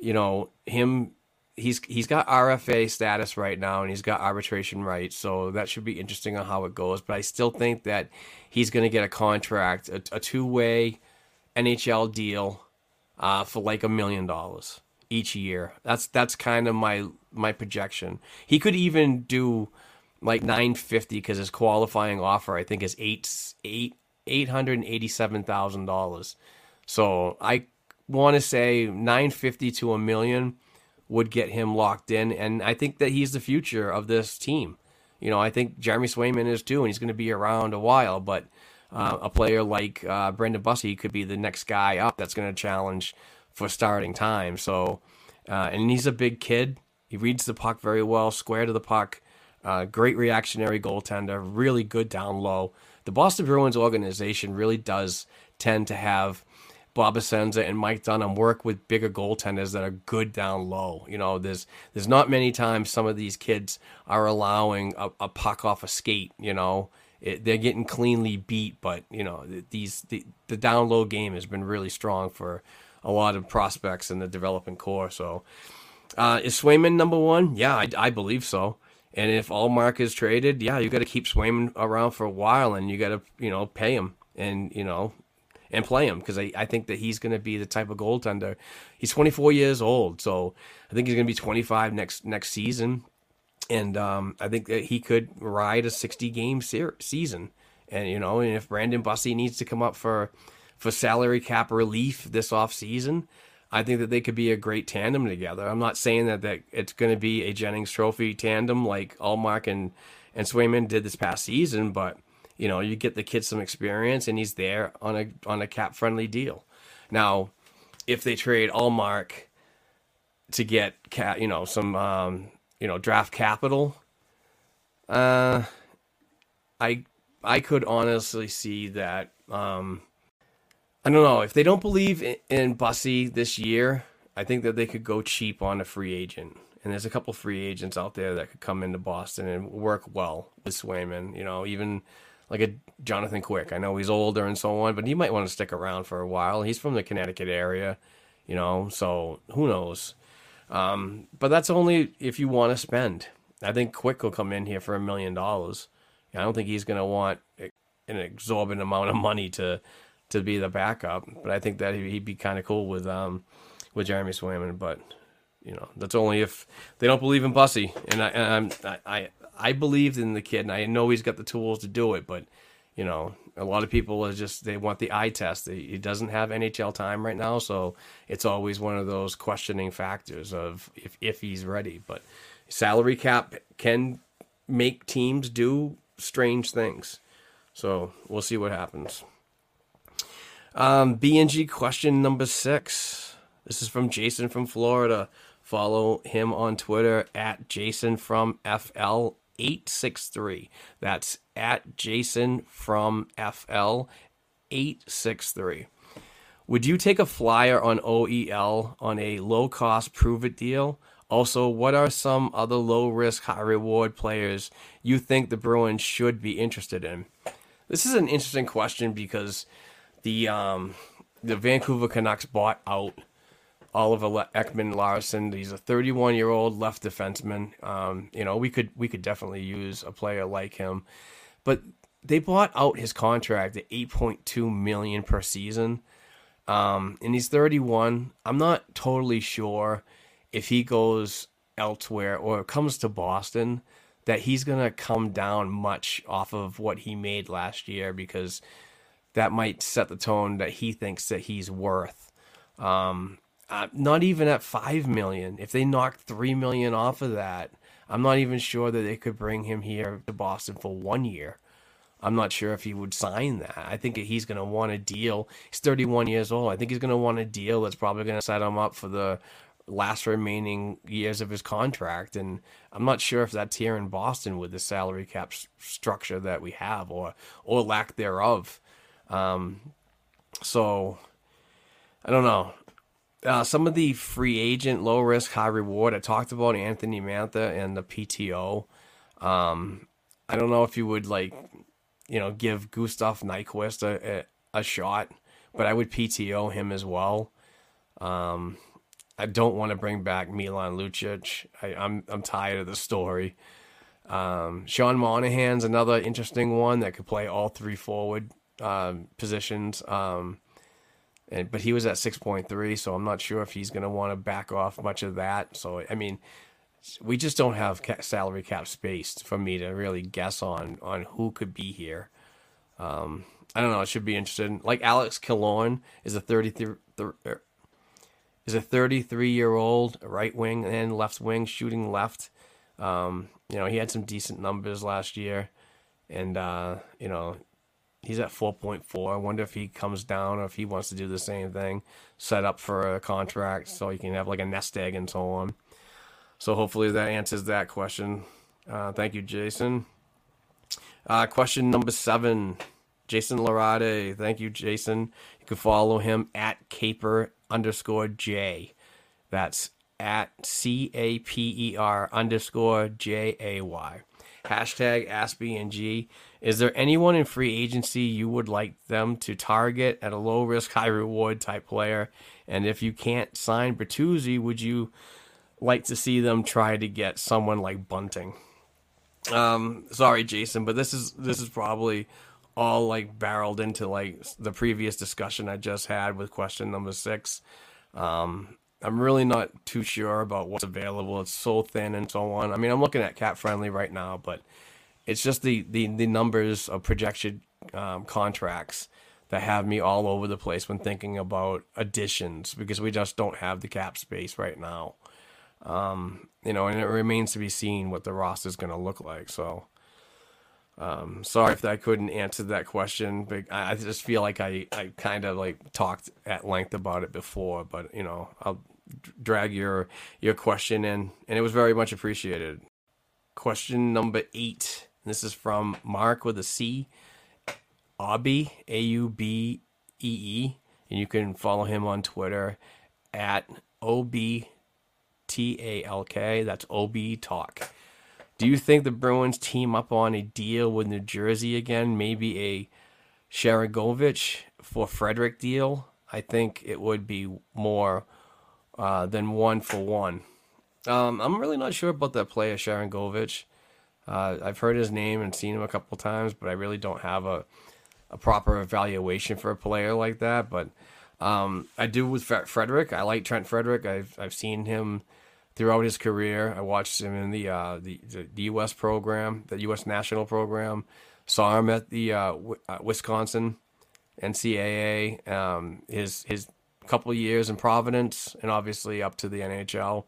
you know, him... He's he's got R F A status right now, and he's got arbitration rights, so that should be interesting on how it goes. But I still think that he's going to get a contract, a, a two-way N H L deal uh, for like a million dollars each year. That's that's kind of my my projection. He could even do like nine fifty because his qualifying offer I think is eight eight eight hundred eighty seven thousand dollars. So I want to say nine fifty to a million would get him locked in, and I think that he's the future of this team. You know, I think Jeremy Swayman is too, and he's going to be around a while, but uh, a player like uh, Brandon Bussi could be the next guy up that's going to challenge for starting time. So, uh, and he's a big kid. He reads the puck very well, square to the puck, uh, great reactionary goaltender, really good down low. The Boston Bruins organization really does tend to have Bob Asenza and Mike Dunham work with bigger goaltenders that are good down low. You know, there's there's not many times some of these kids are allowing a, a puck off a skate. You know, it, they're getting cleanly beat, but you know, these the, the down low game has been really strong for a lot of prospects in the development core. So, uh, is Swayman number one? Yeah, I, I believe so. And if Allmark is traded, yeah, you got to keep Swayman around for a while, and you got to you know pay him, and you know. And play him, because I, I think that he's going to be the type of goaltender. He's twenty-four years old, so I think he's going to be twenty-five next next season. And um, I think that he could ride a sixty-game se- season. And, you know, and if Brandon Bussi needs to come up for, for salary cap relief this offseason, I think that they could be a great tandem together. I'm not saying that, that it's going to be a Jennings Trophy tandem like Allmark and, and Swayman did this past season, but... You know, you get the kid some experience, and he's there on a on a cap friendly deal. Now, if they trade Allmark to get cat, you know, some um, you know draft capital, uh, I I could honestly see that. Um, I don't know if they don't believe in, in Bussi this year. I think that they could go cheap on a free agent. And there's a couple free agents out there that could come into Boston and work well with Swayman. You know, even. Like a Jonathan Quick. I know he's older and so on, but he might want to stick around for a while. He's from the Connecticut area, you know, so who knows? Um, but that's only if you want to spend. I think Quick will come in here for a million dollars. I don't think he's going to want an exorbitant amount of money to to be the backup, but I think that he'd be kind of cool with um, with Jeremy Swayman. But you know, that's only if they don't believe in Bussi. And I, and I'm, I, I believed in the kid, and I know he's got the tools to do it. But you know, a lot of people are just, they want the eye test. He doesn't have N H L time right now, so it's always one of those questioning factors of if if he's ready. But salary cap can make teams do strange things. So we'll see what happens. Um, B N G question number six. This is from Jason from Florida. Follow him on Twitter at Jason from F L eight six three. That's at Jason from F L eight six three. Would you take a flyer on O E L on a low cost prove it deal? Also, what are some other low risk, high reward players you think the Bruins should be interested in? This is an interesting question because the um, the Vancouver Canucks bought out Oliver Ekman-Larsson. He's a thirty-one-year-old left defenseman. Um, you know, we could we could definitely use a player like him, but they bought out his contract at eight point two million dollars per season, um, and he's thirty-one. I'm not totally sure if he goes elsewhere or comes to Boston that he's going to come down much off of what he made last year, because that might set the tone that he thinks that he's worth. Um, Uh, not even at five million dollars. If they knocked three million dollars off of that, I'm not even sure that they could bring him here to Boston for one year. I'm not sure if he would sign that. I think he's going to want a deal. He's thirty-one years old. I think he's going to want a deal that's probably going to set him up for the last remaining years of his contract. And I'm not sure if that's here in Boston with the salary cap s- structure that we have, or, or lack thereof. Um, so I don't know. Uh, some of the free agent, low risk, high reward. I talked about Anthony Mantha and the P T O. Um, I don't know if you would like, you know, give Gustav Nyquist a, a, a shot, but I would P T O him as well. Um, I don't want to bring back Milan Lucic. I, I'm I'm tired of the story. Um, Sean Monahan's another interesting one that could play all three forward um, positions. Um, And, but he was at six point three, so I'm not sure if he's going to want to back off much of that. So, I mean, we just don't have ca- salary cap space for me to really guess on on who could be here. Um, I don't know. It should be interesting. Like Alex Killorn is a thirty-three-year-old right wing and left wing, shooting left. Um, you know, he had some decent numbers last year, and, uh, you know, he's at four point four. I wonder if he comes down or if he wants to do the same thing, set up for a contract so he can have like a nest egg and so on. So hopefully that answers that question. Uh, thank you, Jason. Uh, question number seven, Jason Larade. Thank you, Jason. You can follow him at caper underscore J. That's at C A P E R underscore J A Y. Hashtag AskBNG. Is there anyone in free agency you would like them to target at a low risk, high reward type player? And if you can't sign Bertuzzi, would you like to see them try to get someone like Bunting? Um, sorry, Jason, but this is this is probably all like barreled into like the previous discussion I just had with question number six. Um, I'm really not too sure about what's available. It's so thin and so on. I mean, I'm looking at Cat Friendly right now, but it's just the, the, the numbers of projected um, contracts that have me all over the place when thinking about additions, because we just don't have the cap space right now. Um, you know, and it remains to be seen what the roster is going to look like. So um, sorry if I couldn't answer that question, but I, I just feel like I, I kind of like talked at length about it before, but you know, I'll drag your, your question in, and it was very much appreciated. Question number eight. This is from Mark with a C, Aubee, A U B E E, and you can follow him on Twitter at O B T A L K. That's O B Talk. Do you think the Bruins team up on a deal with New Jersey again, maybe a Sharagovich for Frederic deal? I think it would be more uh, than one for one. Um, I'm really not sure about that player, Sharagovich. Uh, I've heard his name and seen him a couple times, but I really don't have a, a proper evaluation for a player like that. But um, I do with Frederic. I like Trent Frederic. I've I've seen him throughout his career. I watched him in the uh, the, the U S program, the U S national program. Saw him at the uh, w- uh, Wisconsin N C A A. Um, his his couple years in Providence, and obviously up to the N H L.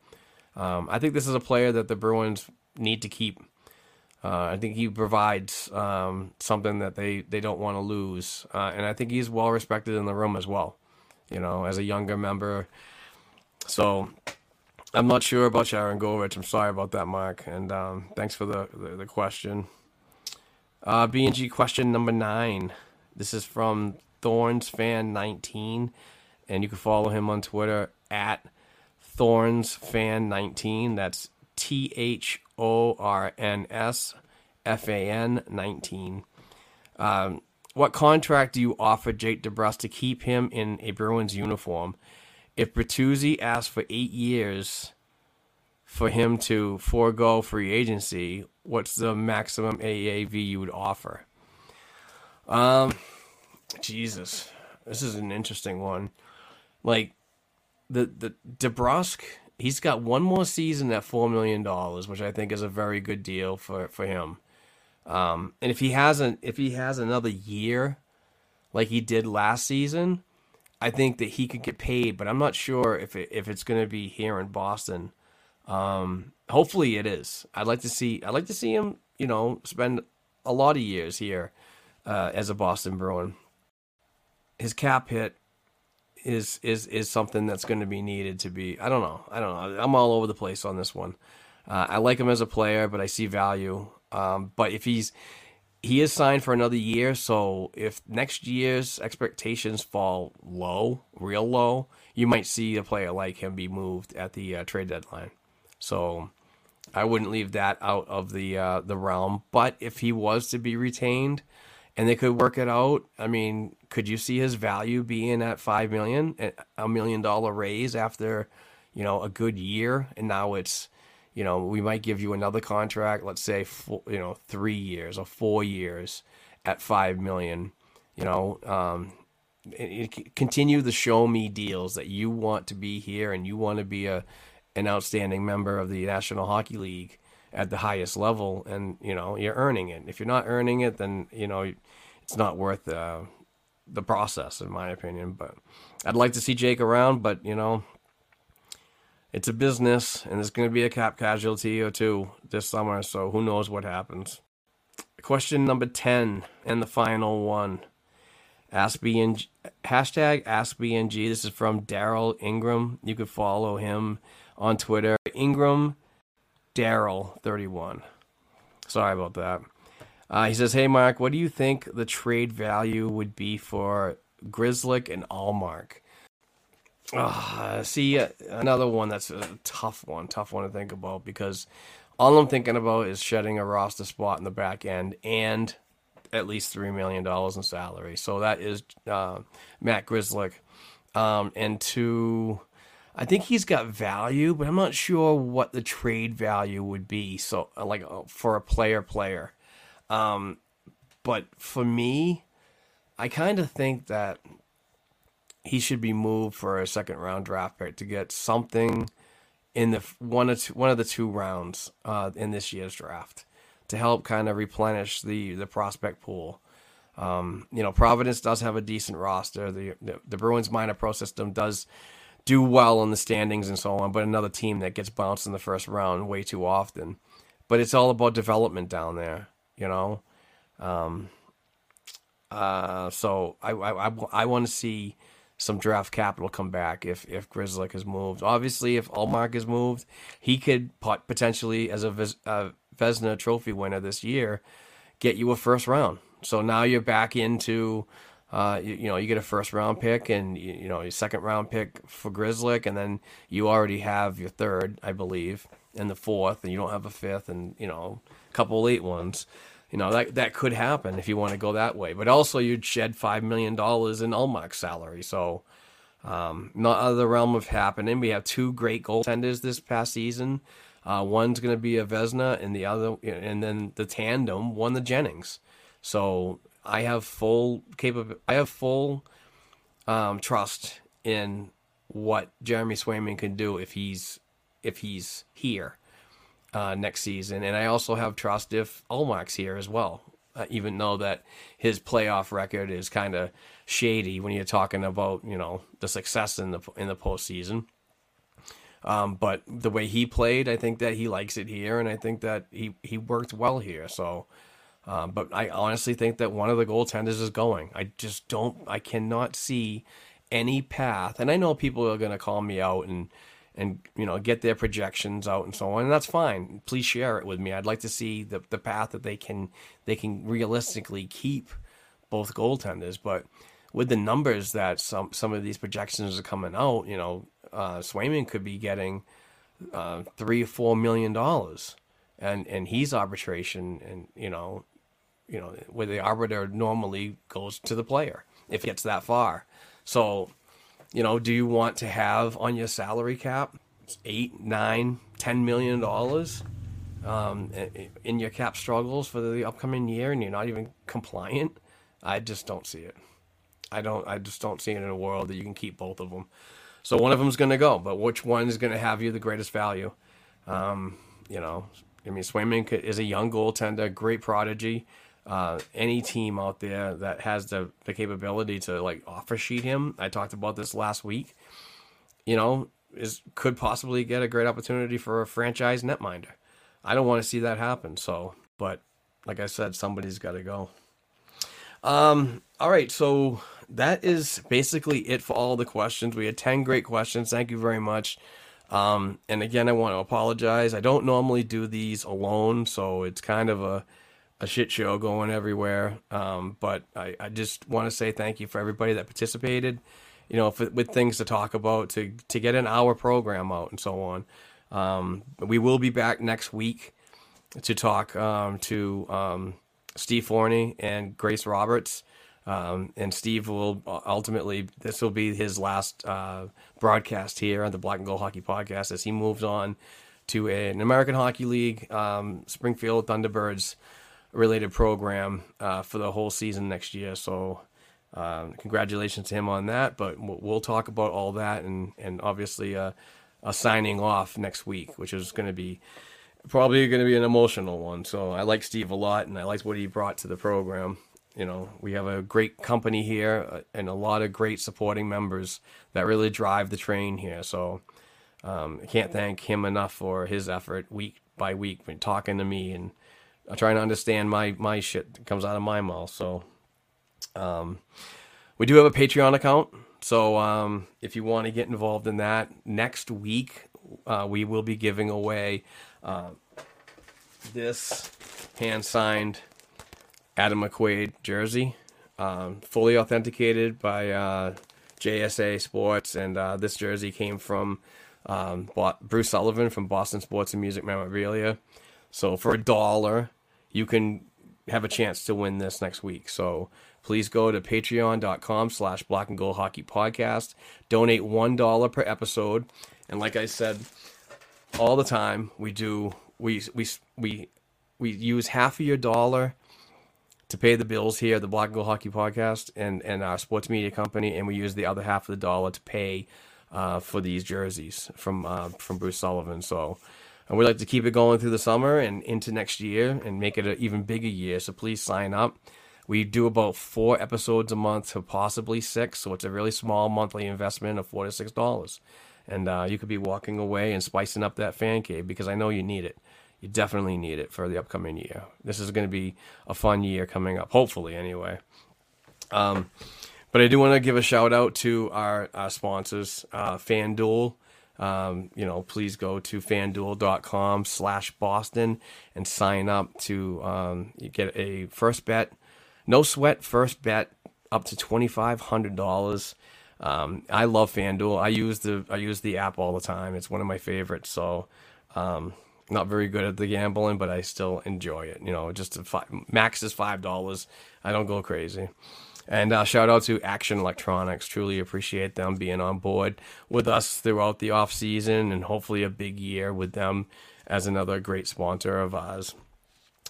Um, I think this is a player that the Bruins need to keep. Uh, I think he provides um, something that they, they don't want to lose. Uh, and I think he's well-respected in the room as well, you know, as a younger member. So I'm not sure about Sharon Govich. I'm sorry about that, Mark. And um, thanks for the, the, the question. Uh, B and G question number nine. This is from Thorns Fan nineteen. And you can follow him on Twitter at Thorns Fan nineteen. That's T H O R N S F A N nineteen. Um, what contract do you offer Jake DeBrusk to keep him in a Bruins uniform? If Bertuzzi asked for eight years for him to forego free agency, what's the maximum A A V you would offer? Um, Jesus, this is an interesting one. Like, the, the DeBrusk... He's got one more season at four million dollars, which I think is a very good deal for, for him. Um, and if he hasn't, if he has another year like he did last season, I think that he could get paid, but I'm not sure if it, if it's going to be here in Boston. Um, hopefully it is. I'd like to see, I'd like to see him, you know, spend a lot of years here uh, as a Boston Bruin. His cap hit is is is something that's going to be needed to be, I don't know, I don't know, I'm all over the place on this one. Uh, I like him as a player, but I see value. Um, but if he's, he is signed for another year, so if next year's expectations fall low, real low, you might see a player like him be moved at the uh, trade deadline. So I wouldn't leave that out of the uh, the realm, but if he was to be retained, and they could work it out. I mean, could you see his value being at five million, a million dollar raise after, you know, a good year? And now it's, you know, we might give you another contract. Let's say, four, you know, three years or four years at five million. You know, um, it, it, continue the show me deals that you want to be here and you want to be a an outstanding member of the National Hockey League at the highest level, and, you know, you're earning it. If you're not earning it, then, you know, it's not worth uh, the process, in my opinion. But I'd like to see Jake around, but, you know, it's a business, and there's going to be a cap casualty or two this summer, so who knows what happens. Question number ten, and the final one. Ask B N G, hashtag AskBNG. This is from Daryl Ingram. You could follow him on Twitter. Ingram... Daryl thirty-one. Sorry about that. Uh, he says, hey, Mark, what do you think the trade value would be for Grzelcyk and Allmark? Uh, see, uh, another one that's a tough one, tough one to think about, because all I'm thinking about is shedding a roster spot in the back end and at least three million dollars in salary. So that is uh, Matt Grzelcyk. Um, and two... I think he's got value, but I'm not sure what the trade value would be. So, like, for a player, player. Um, but for me, I kind of think that he should be moved for a second round draft pick to get something in the one of two, one of the two rounds uh, in this year's draft to help kind of replenish the the prospect pool. Um, you know, Providence does have a decent roster. The the, the Bruins minor pro system does do well in the standings and so on, but another team that gets bounced in the first round way too often. But it's all about development down there, you know? Um, uh, so I, I, I, I want to see some draft capital come back if, if Grzelcyk is moved. Obviously, if Allmark is moved, he could pot- potentially, as a, Vez- a Vezina Trophy winner this year, get you a first round. So now you're back into... Uh, you, you know, you get a first round pick and, you, you know, your second round pick for Grzelcyk, and then you already have your third, I believe, and the fourth, and you don't have a fifth, and, you know, a couple late ones. You know, that that could happen if you want to go that way. But also you'd shed five million dollars in Allmark's salary. So um, not out of the realm of happening. We have two great goaltenders this past season. Uh, one's going to be a Vezina, and the other, and then the tandem won the Jennings. So I have full capable. I have full um, trust in what Jeremy Swayman can do if he's if he's here uh, next season. And I also have Trostiff Olmark's here as well, uh, even though that his playoff record is kind of shady when you're talking about, you know, the success in the in the postseason. Um, but the way he played, I think that he likes it here, and I think that he, he worked well here. So, um, but I honestly think that one of the goaltenders is going. I just don't, I cannot see any path. And I know people are going to call me out and, and, you know, get their projections out and so on. And that's fine. Please share it with me. I'd like to see the, the path that they can, they can realistically keep both goaltenders. But with the numbers that some, some of these projections are coming out, you know, uh, Swayman could be getting uh, three or four million dollars, and and he's arbitration, and you know, you know, where the arbiter normally goes to the player if it gets that far. So, you know, do you want to have on your salary cap eight, nine, ten million dollars um, in your cap struggles for the upcoming year, and you're not even compliant? I just don't see it. I don't. I just don't see it in a world that you can keep both of them. So one of them's going to go, but which one is going to have you the greatest value? Um, you know, I mean, Swayman is a young goaltender, great prodigy. Uh, any team out there that has the, the capability to like offer sheet him, I talked about this last week, you know, is could possibly get a great opportunity for a franchise netminder. I don't want to see that happen. So, but like I said, somebody's got to go. Um, all right. So that is basically it for all the questions. We had ten great questions. Thank you very much. Um, and again, I want to apologize. I don't normally do these alone, so it's kind of a, a shit show going everywhere. Um, but I, I just want to say thank you for everybody that participated, you know, for, with things to talk about, to, to get an hour program out and so on. Um, we will be back next week to talk, um, to, um, Steve Forni and Grace Roberts, um, and Steve will ultimately, this will be his last uh, broadcast here on the Black and Gold Hockey Podcast as he moves on to a, an American Hockey League, um, Springfield Thunderbirds related program uh, for the whole season next year. So um, congratulations to him on that, but we'll talk about all that and, and obviously uh, a signing off next week, which is going to be probably going to be an emotional one. So I like Steve a lot, and I liked what he brought to the program. You know, we have a great company here and a lot of great supporting members that really drive the train here. So um, I can't thank him enough for his effort week by week when talking to me and trying to understand my, my shit that comes out of my mouth. So um, we do have a Patreon account. So um, if you want to get involved in that, next week uh, we will be giving away Uh, this hand-signed Adam McQuaid jersey, um, fully authenticated by uh, J S A Sports, and uh, this jersey came from um, Bruce Sullivan from Boston Sports and Music Memorabilia. So for a dollar, you can have a chance to win this next week. So please go to patreon.com slash Black and Gold Hockey Podcast. Donate one dollar per episode. And like I said, all the time, we do we we we we use half of your dollar to pay the bills here at the Black and Gold Hockey Podcast and, and our sports media company, and we use the other half of the dollar to pay uh, for these jerseys from uh, from Bruce Sullivan. So, and we'd like to keep it going through the summer and into next year and make it an even bigger year. So please sign up. We do about four episodes a month to possibly six, so it's a really small monthly investment of four to six dollars. And uh, you could be walking away and spicing up that fan cave, because I know you need it. You definitely need it for the upcoming year. This is going to be a fun year coming up, hopefully, anyway. Um, but I do want to give a shout out to our, our sponsors, uh, FanDuel. Um, you know, please go to FanDuel.com slash Boston and sign up to um, you get a first bet, no sweat first bet up to twenty-five hundred dollars. Um, I love FanDuel. I use the I use the app all the time. It's one of my favorites. So, um, not very good at the gambling, but I still enjoy it. You know, just a five, max is five dollars. I don't go crazy. And uh, shout out to Action Electronics. Truly appreciate them being on board with us throughout the off season, and hopefully a big year with them as another great sponsor of ours.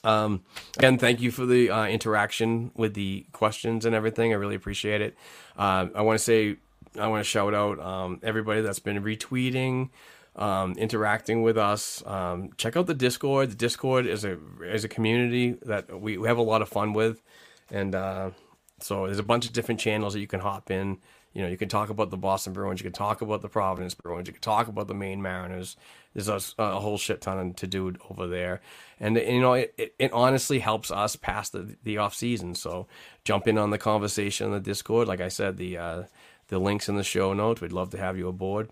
Um, again, thank you for the uh, interaction with the questions and everything. I really appreciate it. Uh, I want to say, I want to shout out um, everybody that's been retweeting, um, interacting with us. Um, check out the Discord. The Discord is a is a community that we, we have a lot of fun with, and uh, so there's a bunch of different channels that you can hop in. You know, you can talk about the Boston Bruins, you can talk about the Providence Bruins, you can talk about the Maine Mariners. There's a, a whole shit ton to do over there. And, and you know, it, it, it honestly helps us pass the, the off season. So jump in on the conversation on the Discord. Like I said, the uh, the link's in the show notes. We'd love to have you aboard.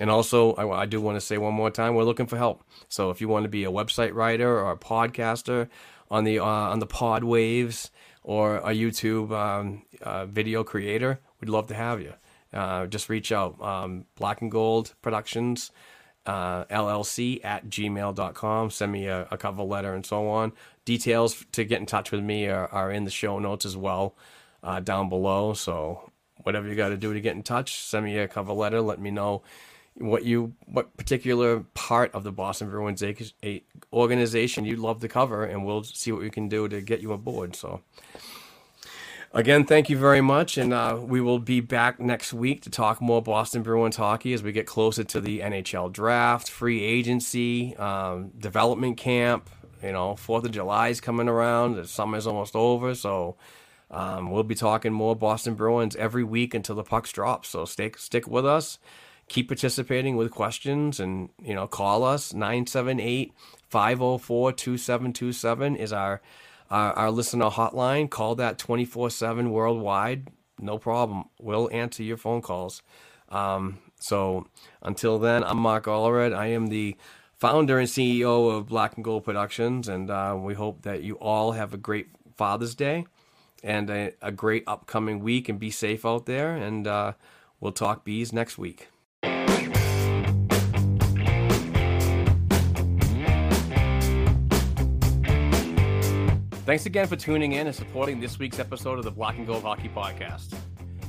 And also, I, I do want to say one more time, we're looking for help. So if you want to be a website writer or a podcaster on the, uh, on the pod waves or a YouTube um, uh, video creator, we'd love to have you. Uh, just reach out. Um, Black and Gold Productions, uh, L L C at gmail dot com. Send me a, a cover letter and so on. Details to get in touch with me are, are in the show notes as well, uh, down below. So whatever you got to do to get in touch, send me a cover letter. Let me know what you what particular part of the Boston Bruins a, a organization you'd love to cover, and we'll see what we can do to get you aboard. So. Again, thank you very much, and uh, we will be back next week to talk more Boston Bruins hockey as we get closer to the N H L draft, free agency, um, development camp. You know, fourth of July is coming around. The summer's almost over, so um, we'll be talking more Boston Bruins every week until the pucks drop. So stay, stick with us. Keep participating with questions, and, you know, call us. nine seven eight, five oh four, two seven two seven is our... Uh, our listener hotline. Call that twenty-four seven worldwide. No problem. We'll answer your phone calls. Um, so until then, I'm Mark Allred. I am the founder and C E O of Black and Gold Productions, and uh, we hope that you all have a great Father's Day and a, a great upcoming week, and be safe out there. And uh, we'll talk bees next week. Thanks again for tuning in and supporting this week's episode of the Black and Gold Hockey Podcast.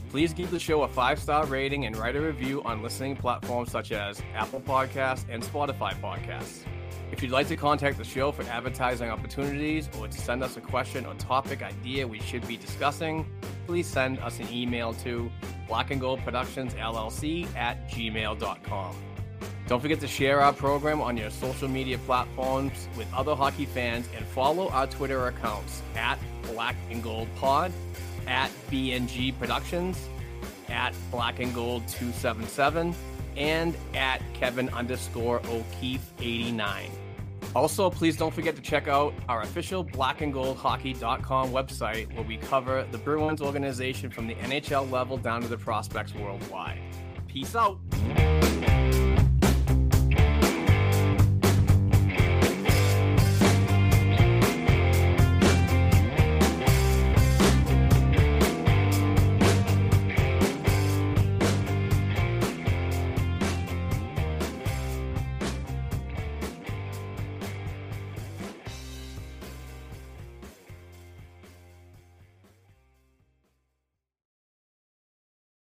Please give the show a five-star rating and write a review on listening platforms such as Apple Podcasts and Spotify Podcasts. If you'd like to contact the show for advertising opportunities or to send us a question or topic idea we should be discussing, please send us an email to blackandgoldproductionsllc at gmail dot com. Don't forget to share our program on your social media platforms with other hockey fans, and follow our Twitter accounts at Black and Gold Pod, at B N G Productions, at Black and Gold two seventy-seven, and at Kevin underscore O'Keefe eighty-nine. Also, please don't forget to check out our official black and gold hockey dot com website, where we cover the Bruins organization from the N H L level down to the prospects worldwide. Peace out.